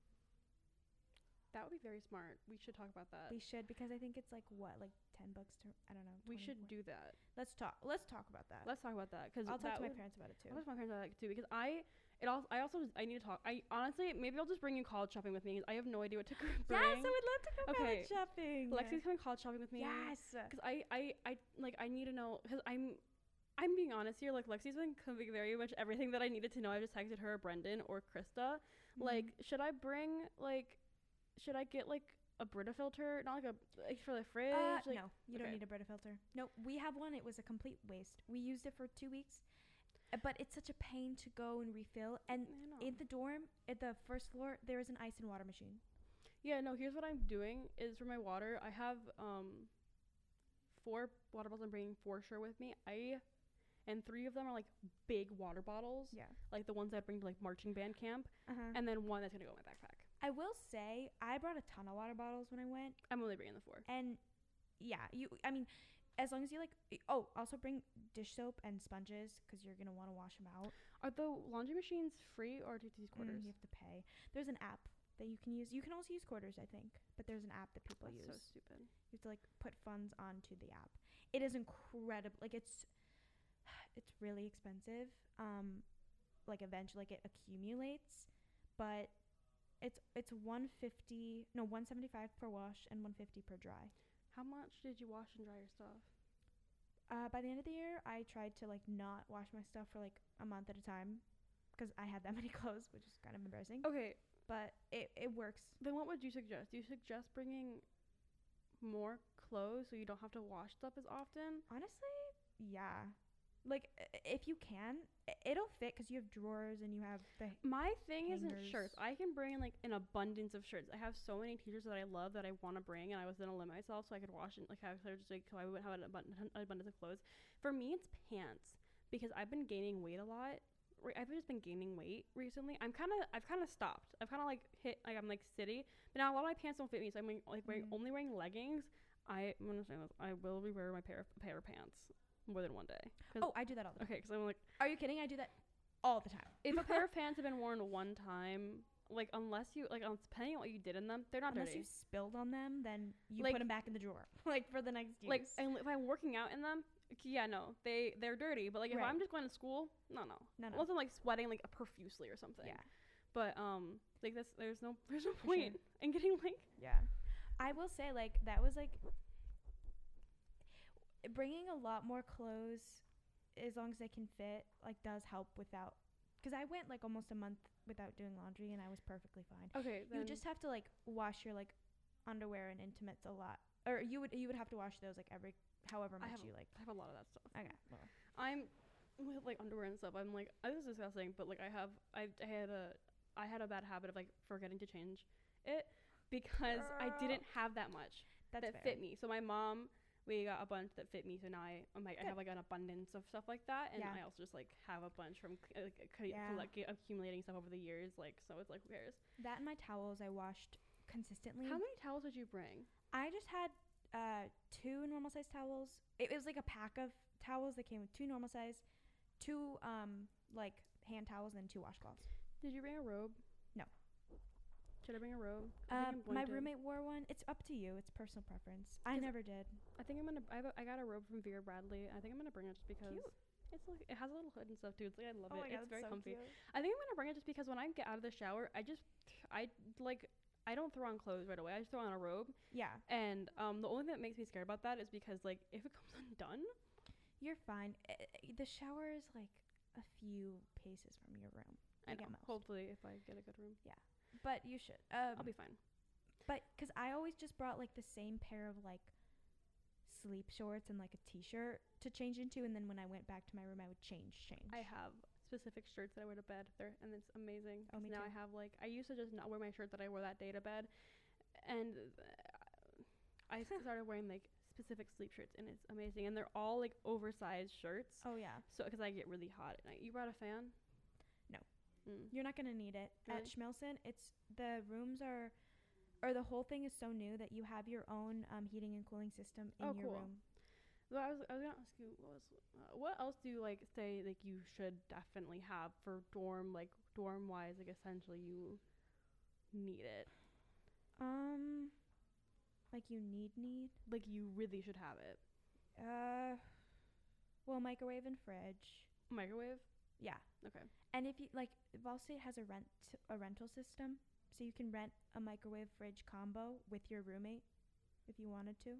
That would be very smart. We should talk about that. We should, because I think it's, like, what, like, ten bucks to, I don't know. We should points. do that. Let's talk. Let's talk about that. Let's talk about that. Because I'll talk to my parents about it too. I'll talk to my parents about it too, because I, it also, I also, I need to talk. I honestly, maybe I'll just bring you college shopping with me. I have no idea what to bring. Yes, I would love to go okay. college shopping. Lexi's coming college shopping with me. Yes. Because I, I, I, like, I need to know, because I'm, I'm being honest here, like, Lexi's been covering very much everything that I needed to know. I just texted her, Brendan or Krista. Mm-hmm. Like, should I bring, like, should I get, like, a Brita filter? Not, like, a, like, for the fridge? Uh, like, no, you okay. don't need a Brita filter. No, we have one. It was a complete waste. We used it for two weeks. But it's such a pain to go and refill. And in the dorm, at the first floor, there is an ice and water machine. Yeah, no, here's what I'm doing is for my water. I have um four water bottles I'm bringing for sure with me. I... And three of them are, like, big water bottles. Yeah. Like, the ones that I bring to, like, marching band camp. Uh-huh. And then one that's going to go in my backpack. I will say, I brought a ton of water bottles when I went. I'm only bringing the four. And, yeah, you, I mean, as long as you, like, oh, also bring dish soap and sponges, because you're going to want to wash them out. Are the laundry machines free, or do you use quarters? Mm, you have to pay. There's an app that you can use. You can also use quarters, I think. But there's an app that people that's use. That's so stupid. You have to, like, put funds onto the app. It is incredible. Like, it's... it's really expensive, um like, eventually, like, it accumulates, but it's it's one fifty no one seventy-five per wash and one fifty per dry. How much did you wash and dry your stuff? Uh by the end of the year, I tried to, like, not wash my stuff for, like, a month at a time, because I had that many clothes, which is kind of embarrassing. Okay, but it, it works. Then what would you suggest? Do you suggest bringing more clothes so you don't have to wash stuff as often? Honestly, yeah. Like, if you can, it'll fit because you have drawers and you have the My thing hangers. Isn't shirts. I can bring, like, an abundance of shirts. I have so many t-shirts that I love that I want to bring, and I was going to limit myself so I could wash and, like, have just like, so I wouldn't have an abund- abundance of clothes. For me, it's pants because I've been gaining weight a lot. I've just been gaining weight recently. I'm kind of, I've kind of stopped. I've kind of, like, hit, like, I'm, like, city. But now a lot of my pants don't fit me, so I'm, like, like wearing, mm. only wearing leggings. I, I'm going to say this. I will be wearing my pair of, pair of pants. More than one day. Oh, I do that all the time. Okay, because I'm like... Are you kidding? I do that all the time. If a pair of pants have been worn one time, like, unless you... Like, depending on what you did in them, they're not unless dirty. Unless you spilled on them, then you like, put them back in the drawer. Like, for the next use. Like, and if I'm working out in them, yeah, no. They, they're dirty. But, like, if right. I'm just going to school, no, no. No, no. Unless I'm, like, sweating, like, profusely or something. Yeah. But, um, like, that's, there's no there's no point sure. in getting, like... Yeah. I will say, like, that was, like... Bringing a lot more clothes, as long as they can fit, like, does help without... Because I went, like, almost a month without doing laundry, and I was perfectly fine. Okay, then. You just have to, like, wash your, like, underwear and intimates a lot. Or you would you would have to wash those, like, every... However much have, you, like... I have a lot of that stuff. Okay. Well. I'm... With, like, underwear and stuff, I'm, like... This is disgusting, but, like, I have... I, I had a... I had a bad habit of, like, forgetting to change it because Girl. I didn't have that much That's that fair. Fit me. So my mom... We got a bunch that fit me, so now I I'm like, I have, like, an abundance of stuff like that. And yeah. I also just, like, have a bunch from, like, c- yeah. like, accumulating stuff over the years. Like, so it's, like, who cares? That and my towels I washed consistently. How many towels did you bring? I just had uh, two normal-sized towels. It, it was, like, a pack of towels that came with two normal-sized, two, um, like, hand towels, and then two washcloths. Did you bring a robe? No. Should I bring a robe? Um, my roommate wore one. It's up to you. It's personal preference. I never did. I think I'm gonna. I, have a, I got a robe from Vera Bradley. I think I'm gonna bring it just because cute. It's like it has a little hood and stuff too. It's like I love oh it. God, it's very so comfy. Cute. I think I'm gonna bring it just because when I get out of the shower, I just, I like, I don't throw on clothes right away. I just throw on a robe. Yeah. And um, the only thing that makes me scared about that is because, like, if it comes undone, you're fine. The shower is, like, a few paces from your room. Like, I know. Hopefully, if I get a good room. Yeah. But you should. Um, I'll be fine. But because I always just brought, like, the same pair of, like, sleep shorts and, like, a t-shirt to change into. And then when I went back to my room, I would change, change. I have specific shirts that I wear to bed. There, and it's amazing. Oh, me now too. I have, like, I used to just not wear my shirt that I wore that day to bed. And I started wearing, like, specific sleep shirts. And it's amazing. And they're all, like, oversized shirts. Oh, yeah. So because I get really hot at night. You brought a fan? Mm. You're not going to need it. Really? At Schmidt-Wilson, it's the rooms are, or the whole thing is so new that you have your own um, heating and cooling system in oh, your cool. room. Well, I was, I was going to ask you, what, was, uh, what else do you, like, say, like, you should definitely have for dorm, like, dorm-wise, like, essentially you need it? Um, like, you need need? Like, you really should have it. Uh, well, microwave and fridge. Microwave? Yeah. Okay. And if you, like, Ball State has a rent a rental system, so you can rent a microwave fridge combo with your roommate if you wanted to.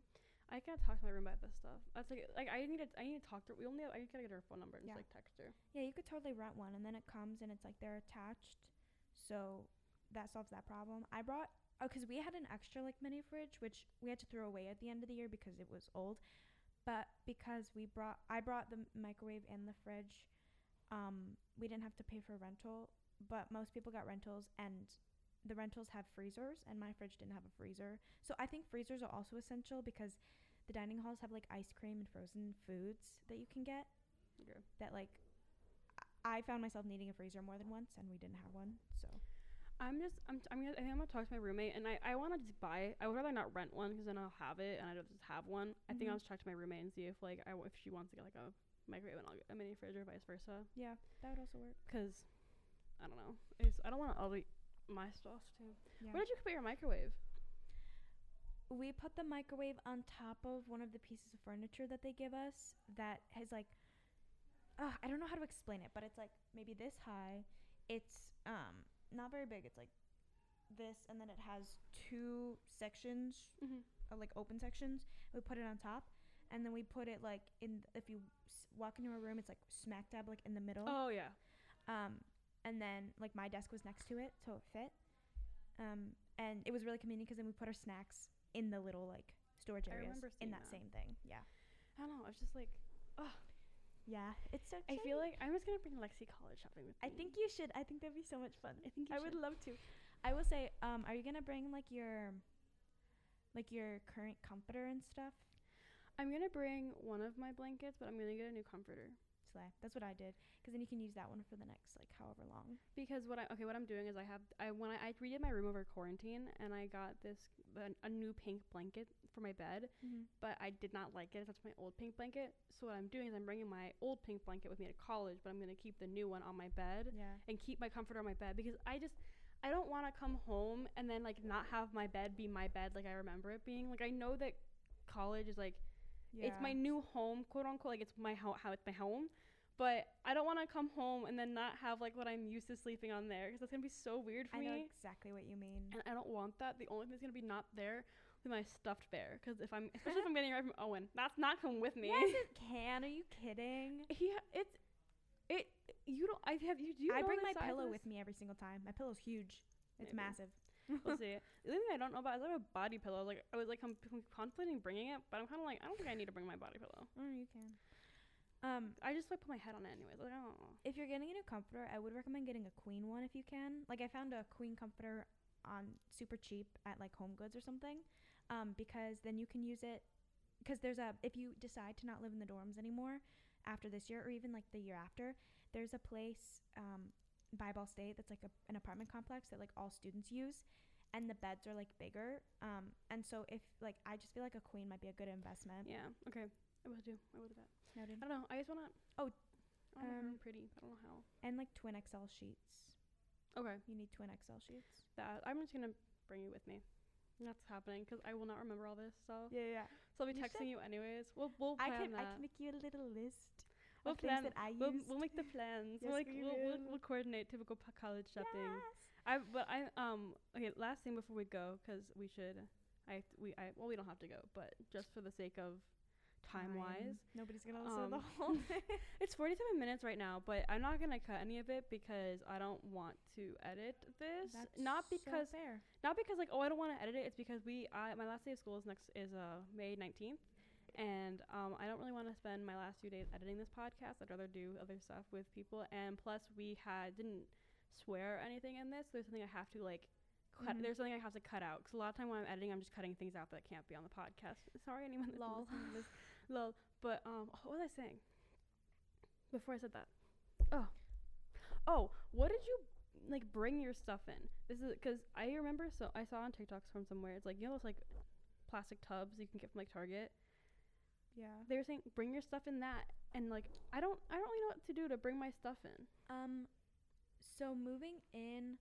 I gotta talk to my roommate about this stuff. That's like like I need to I need to talk to her. We only have, I gotta get her phone number and yeah. just, like, text her. Yeah, you could totally rent one, and then it comes and it's, like, they're attached, so that solves that problem. I brought oh because we had an extra, like, mini fridge which we had to throw away at the end of the year because it was old, but because we brought I brought the microwave and the fridge. Um, we didn't have to pay for a rental, but most people got rentals, and the rentals have freezers, and my fridge didn't have a freezer. So I think freezers are also essential because the dining halls have, like, ice cream and frozen foods that you can get. Okay. That, like, I found myself needing a freezer more than once, and we didn't have one. So I'm just I'm I'm gonna I think I'm gonna talk to my roommate, and I I want to just buy. I would rather not rent one because then I'll have it, and I don't just have one. Mm-hmm. I think I'll just talk to my roommate and see if like I if she wants to get like a. microwave and I'll get a mini fridge or vice versa. Yeah, that would also work. Cause I don't know, it's I don't want to all eat my stuff too. Yeah. Where did you put your microwave? We put the microwave on top of one of the pieces of furniture that they give us that has like, uh, I don't know how to explain it, but it's like maybe this high. It's um not very big. It's like this, and then it has two sections, mm-hmm. uh, like open sections. We put it on top. And then we put it, like, in if you walk into a room, it's, like, smack dab, like, in the middle. Oh, yeah. Um, and then, like, my desk was next to it, so it fit. Um, and it was really convenient because then we put our snacks in the little like storage areas in that, that same thing. Yeah. I don't know. I was just like, oh. Yeah, it's so cute. I feel like I'm just going to bring Lexi college shopping with me. I think you should. I think that'd be so much fun. I think you I should. I would love to. I will say, um, are you going to bring like your like your current comforter and stuff? I'm going to bring one of my blankets, but I'm going to get a new comforter. Slay. That's what I did. Because then you can use that one for the next, like, however long. Because what I, okay, what I'm doing is I have, I, when I, I redid my room over quarantine, and I got this, a, a new pink blanket for my bed, mm-hmm. but I did not like it. That's my old pink blanket. So what I'm doing is I'm bringing my old pink blanket with me to college, but I'm going to keep the new one on my bed yeah. and keep my comforter on my bed because I just, I don't want to come home and then, like, not have my bed be my bed like I remember it being. Like, I know that college is, like, yeah. it's my new home, quote unquote, like it's my ho- how it's my home, but I don't want to come home and then not have like what I'm used to sleeping on there because that's gonna be so weird for I me. I know exactly what you mean, and I don't want that. The only thing that's gonna be not there is my stuffed bear because if I'm, especially if I'm getting right from Owen, that's not coming with me. Yes, it can. Are you kidding? Yeah, it's it. You don't. I have you. Do you I know bring my pillow with me every single time. My pillow's huge. It's Maybe. massive. We'll see. The only thing I don't know about is I have a body pillow. Like I was like I'm contemplating bringing it, but I'm kind of like I don't think I need to bring my body pillow. Oh, you can. Um, I just like put my head on it anyways. Like I don't know. If you're getting a new comforter, I would recommend getting a queen one if you can. Like I found a queen comforter on super cheap at like HomeGoods or something, um, because then you can use it. Because there's a if you decide to not live in the dorms anymore after this year or even like the year after, there's a place. Um, by Ball State that's like a, an apartment complex that like all students use and the beds are like bigger um and so if like I just feel like a queen might be a good investment. Yeah, okay, I will do I will do that. Noted. I don't know, I just want to oh I'm um, pretty I don't know how and like twin X L sheets. Okay, you need twin X L sheets. That I'm just gonna bring you with me. That's happening because I will not remember all this, so yeah yeah so I'll be you texting should. you anyways. We'll, we'll plan I can that. I can make you a little list. We'll plan. That I we'll, we'll make the plans. Yes, we'll, like, we we'll, we'll, we'll coordinate typical p- college shopping. Yes. I but I um okay. Last thing before we go, because we should, I we I well we don't have to go, but just for the sake of time wise, nobody's gonna listen um, to the whole thing. It's forty-seven minutes right now, but I'm not gonna cut any of it because I don't want to edit this. That's not because so fair. Not because like oh I don't want to edit it. It's because we I my last day of school is next is uh May nineteenth. And um, I don't really want to spend my last few days editing this podcast. I'd rather do other stuff with people. And plus, we had didn't swear or anything in this. So there's something I have to like cut. Mm-hmm. There's something I have to cut out because a lot of time when I'm editing, I'm just cutting things out that can't be on the podcast. Sorry, anyone that's Lol. listening to this. Lol. But um, what was I saying before I said that? Oh, oh, what did you? Like bring your stuff in? This is because I remember. So I saw on TikToks from somewhere. It's like you know those like plastic tubs you can get from like Target. Yeah, they were saying bring your stuff in that, and like I don't, I don't really know what to do to bring my stuff in. Um, so moving in,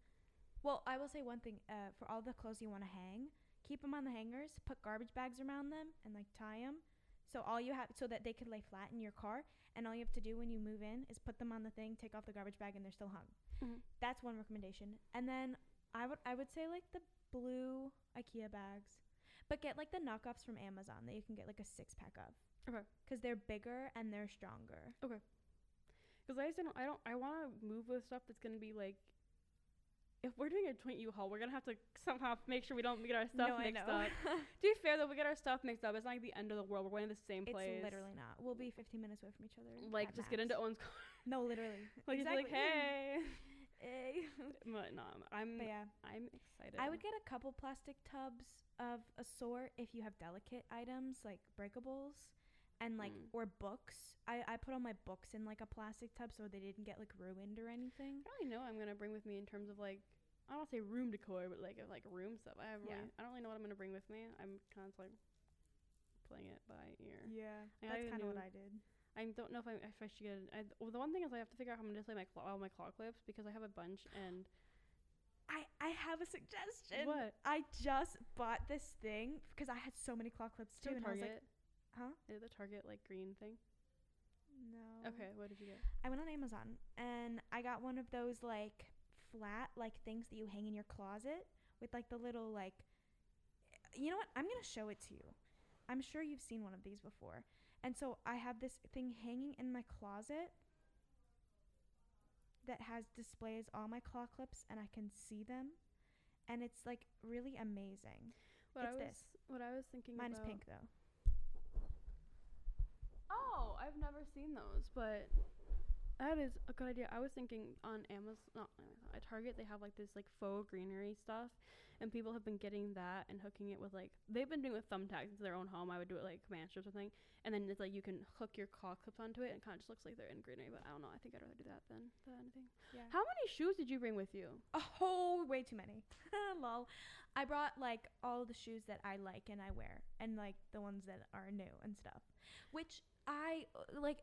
well, I will say one thing. Uh, for all the clothes you want to hang, keep them on the hangers, put garbage bags around them, and like tie them. So all you have, so that they could lay flat in your car, and all you have to do when you move in is put them on the thing, take off the garbage bag, and they're still hung. Mm-hmm. That's one recommendation. And then I would, I would say like the blue IKEA bags. But get like the knockoffs from Amazon that you can get like a six pack of. Okay. Because they're bigger and they're stronger. Okay. Because I just don't, I don't, I want to move with stuff that's going to be like, if we're doing a joint U-Haul, we're going to have to somehow make sure we don't get our stuff no, mixed up. To be fair though, we get our stuff mixed up. It's not like the end of the world. We're going to the same place. It's literally not. We'll be fifteen minutes away from each other. Like just max. Get into Owen's car. No, literally. Like exactly. He's like, hey. Hey. But no, I'm, but yeah. I'm excited. I would get a couple plastic tubs of a sort if you have delicate items like breakables and like mm. or books. I, I put all my books in like a plastic tub so they didn't get like ruined or anything. I don't really know what I'm gonna bring with me in terms of like I don't want to say room decor, but like like room stuff. I have yeah. really, I don't really know what I'm gonna bring with me. I'm kind of like playing it by ear. Yeah, like, that's kind of what I did. I don't know if I if I should get. An, I, well, the one thing is I have to figure out how I'm gonna display my claw, all my claw clips because I have a bunch and. I, I have a suggestion. What? I just bought this thing because I had so many claw clips too. And Target? I was like, huh? Is it the Target like green thing? No. Okay, what did you get? I went on Amazon and I got one of those like flat like things that you hang in your closet with like the little like. You know what? I'm gonna show it to you. I'm sure you've seen one of these before. And so I have this thing hanging in my closet that has displays all my claw clips and I can see them and it's like really amazing. What it's I was, this. What I was thinking Mine about. Mine is pink though. Oh, I've never seen those, but that is a good idea. I was thinking on Amazon, not Amazon, at Target, they have like this like faux greenery stuff, and people have been getting that and hooking it with like, they've been doing with thumbtacks into their own home. I would do it like command strips or something, and then it's like you can hook your claw clips onto it, and it kind of just looks like they're in greenery. But I don't know. I think I'd rather do that than than anything. Yeah. How many shoes did you bring with you? Oh, way too many. Lol. I brought like all the shoes that I like and I wear, and like the ones that are new and stuff, which I like.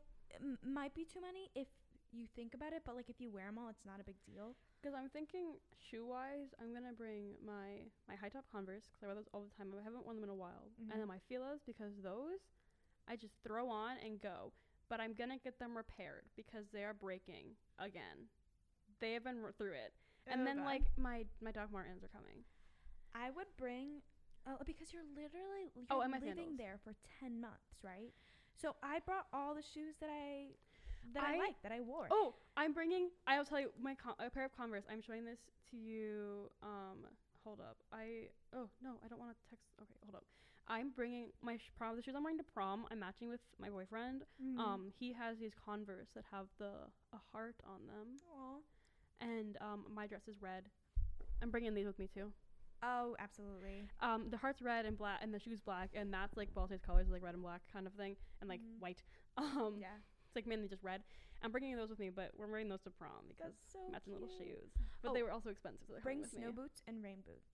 Might be too many if you think about it, but like if you wear them all, it's not a big deal. Because I'm thinking shoe wise, I'm gonna bring my my high top Converse because I wear those all the time. I haven't worn them in a while, mm-hmm. and then my Fila's, because those I just throw on and go. But I'm gonna get them repaired because they are breaking again. They have been through it, oh, and then God. like my my Doc Martens are coming. I would bring uh, because you're literally you're oh, and my living sandals. There for ten months, right? So I brought all the shoes that I that I, I like that I wore. Oh, I'm bringing. I'll tell you my con- a pair of Converse. I'm showing this to you. Um, hold up. I oh no, I don't want to text. Okay, hold up. I'm bringing my sh- prom. The shoes I'm wearing to prom. I'm matching with my boyfriend. Mm-hmm. Um, he has these Converse that have the a heart on them. Aww. And um, my dress is red. I'm bringing these with me too. Oh, absolutely. Um, the heart's red and black, and the shoe's black, and that's like Ball State's colors, like red and black kind of thing, and like mm-hmm. white. Um, yeah, it's like mainly just red. I'm bringing those with me, but we're wearing those to prom because so matching cute. Little shoes. But oh, they were also expensive. So bring snow me. Boots and rain boots.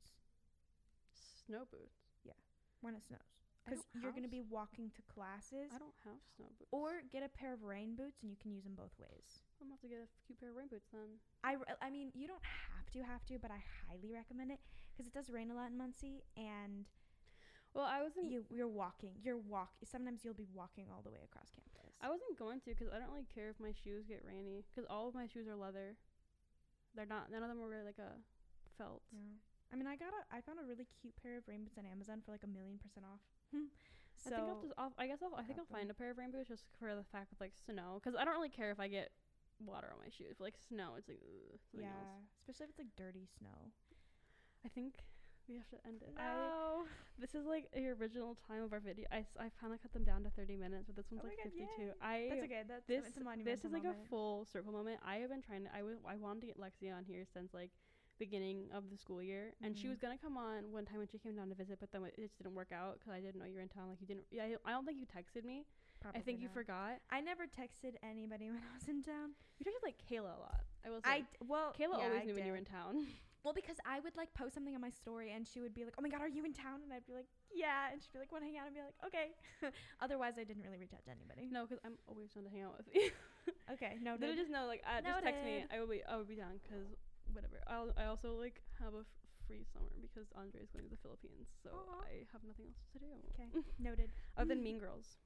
Snow boots. Yeah, when it snows, because you're gonna be walking to classes. I don't have snow boots. Or get a pair of rain boots, and you can use them both ways. I'm gonna have to get a cute pair of rain boots then. I, I mean, you don't have to, have to, but I highly recommend it because it does rain a lot in Muncie, and well, I wasn't. You, you're walking. You're walk. Sometimes you'll be walking all the way across campus. I wasn't going to because I don't really care if my shoes get rainy because all of my shoes are leather. They're not. None of them are really like a felt. Yeah. I mean, I got a. I found a really cute pair of rain boots on Amazon for like a million percent off. So I think I'll just. I'll, I guess I'll. I think I'll find a pair of rain boots just for the fact of like snow because I don't really care if I get water on my shoes. If, like snow, it's like ugh, yeah else. Especially if it's like dirty snow. I think we have to end it. No. I, this is like the original time of our video. I, I finally cut them down to thirty minutes, but this one's oh like God, fifty-two. Yay. I that's okay that's this, it's a monumental this is like moment. A full circle moment. I have been trying to I was I wanted to get Lexi on here since like beginning of the school year, and mm-hmm. she was gonna come on one time when she came down to visit, but then it just didn't work out because I didn't know you were in town. Like you didn't. Yeah, I don't think you texted me. Probably I think not. You forgot. I never texted anybody when I was in town. You texted like Kayla a lot. I was. I well, Kayla yeah, always I knew did. When you were in town. Well, because I would like post something on my story, and she would be like, "Oh my God, are you in town?" And I'd be like, "Yeah," and she'd be like, "Want to hang out?" And be like, "Okay." Otherwise, I didn't really reach out to anybody. No, because I'm always trying to hang out with you. Okay, no. Did I just know like uh, just text me? I would be I would be down because. Whatever. I'll, I also like have a f- free summer because Andre is going to the Philippines, so aww. I have nothing else to do. Okay, noted. Other than Mean Girls,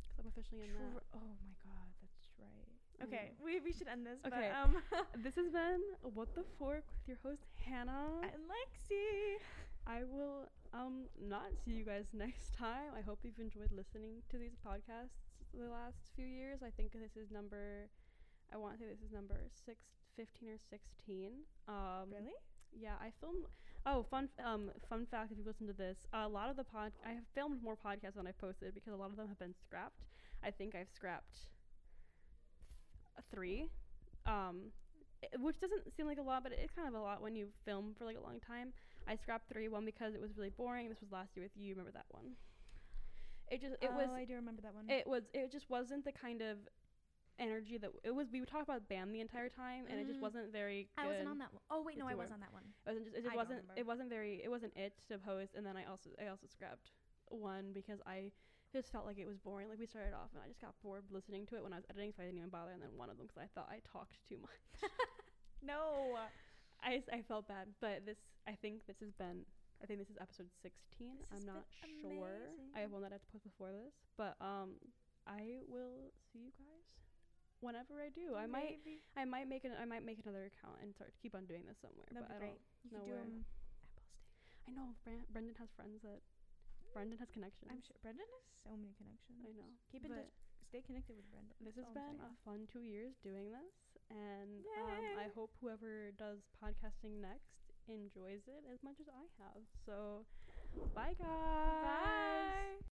because I'm officially in Tr- that. Oh my God, that's right. Okay, mm. we we should end this. Okay, but, um, this has been What the Fork with your host Hannah and Lexi. I will um not see you guys next time. I hope you've enjoyed listening to these podcasts the last few years. I think this is number. I want to say this is number six, fifteen or sixteen. Um, really? Yeah, I filmed. Oh, fun um, fun fact, if you've listened to this, a lot of the pod, I have filmed more podcasts than I've posted because a lot of them have been scrapped. I think I've scrapped th- three, um, it, which doesn't seem like a lot, but it's kind of a lot when you film for like a long time. I scrapped three, one because it was really boring. This was last year with you. Remember that one? It just, it oh, was. Oh, I do remember that one. It was, it just wasn't the kind of energy that it was. We would talk about B A M the entire time, and mm. it just wasn't very good. I wasn't on that one. Oh wait, no, I was on that one. It wasn't just, it just wasn't remember. It wasn't very it wasn't it to post. And then I also I also scrapped one because I just felt like it was boring. Like we started off and I just got bored listening to it when I was editing, so I didn't even bother. And then one of them because I thought I talked too much. No, I, I felt bad. But this I think this has been I think this is episode sixteen. This I'm not sure. Amazing. I have one that I have to post before this, but um I will see you guys whenever I do. I Maybe. might I might make an I might make another account and start to keep on doing this somewhere. That'd but I don't you know do where at Ball State. I know Bra- Brendan has friends that mm. Brendan has connections. I'm sure Brendan has so many connections. I know. Keep in touch, stay connected with Brendan. This That's has been a fun two years doing this, and um, I hope whoever does podcasting next enjoys it as much as I have. So, bye guys. Bye.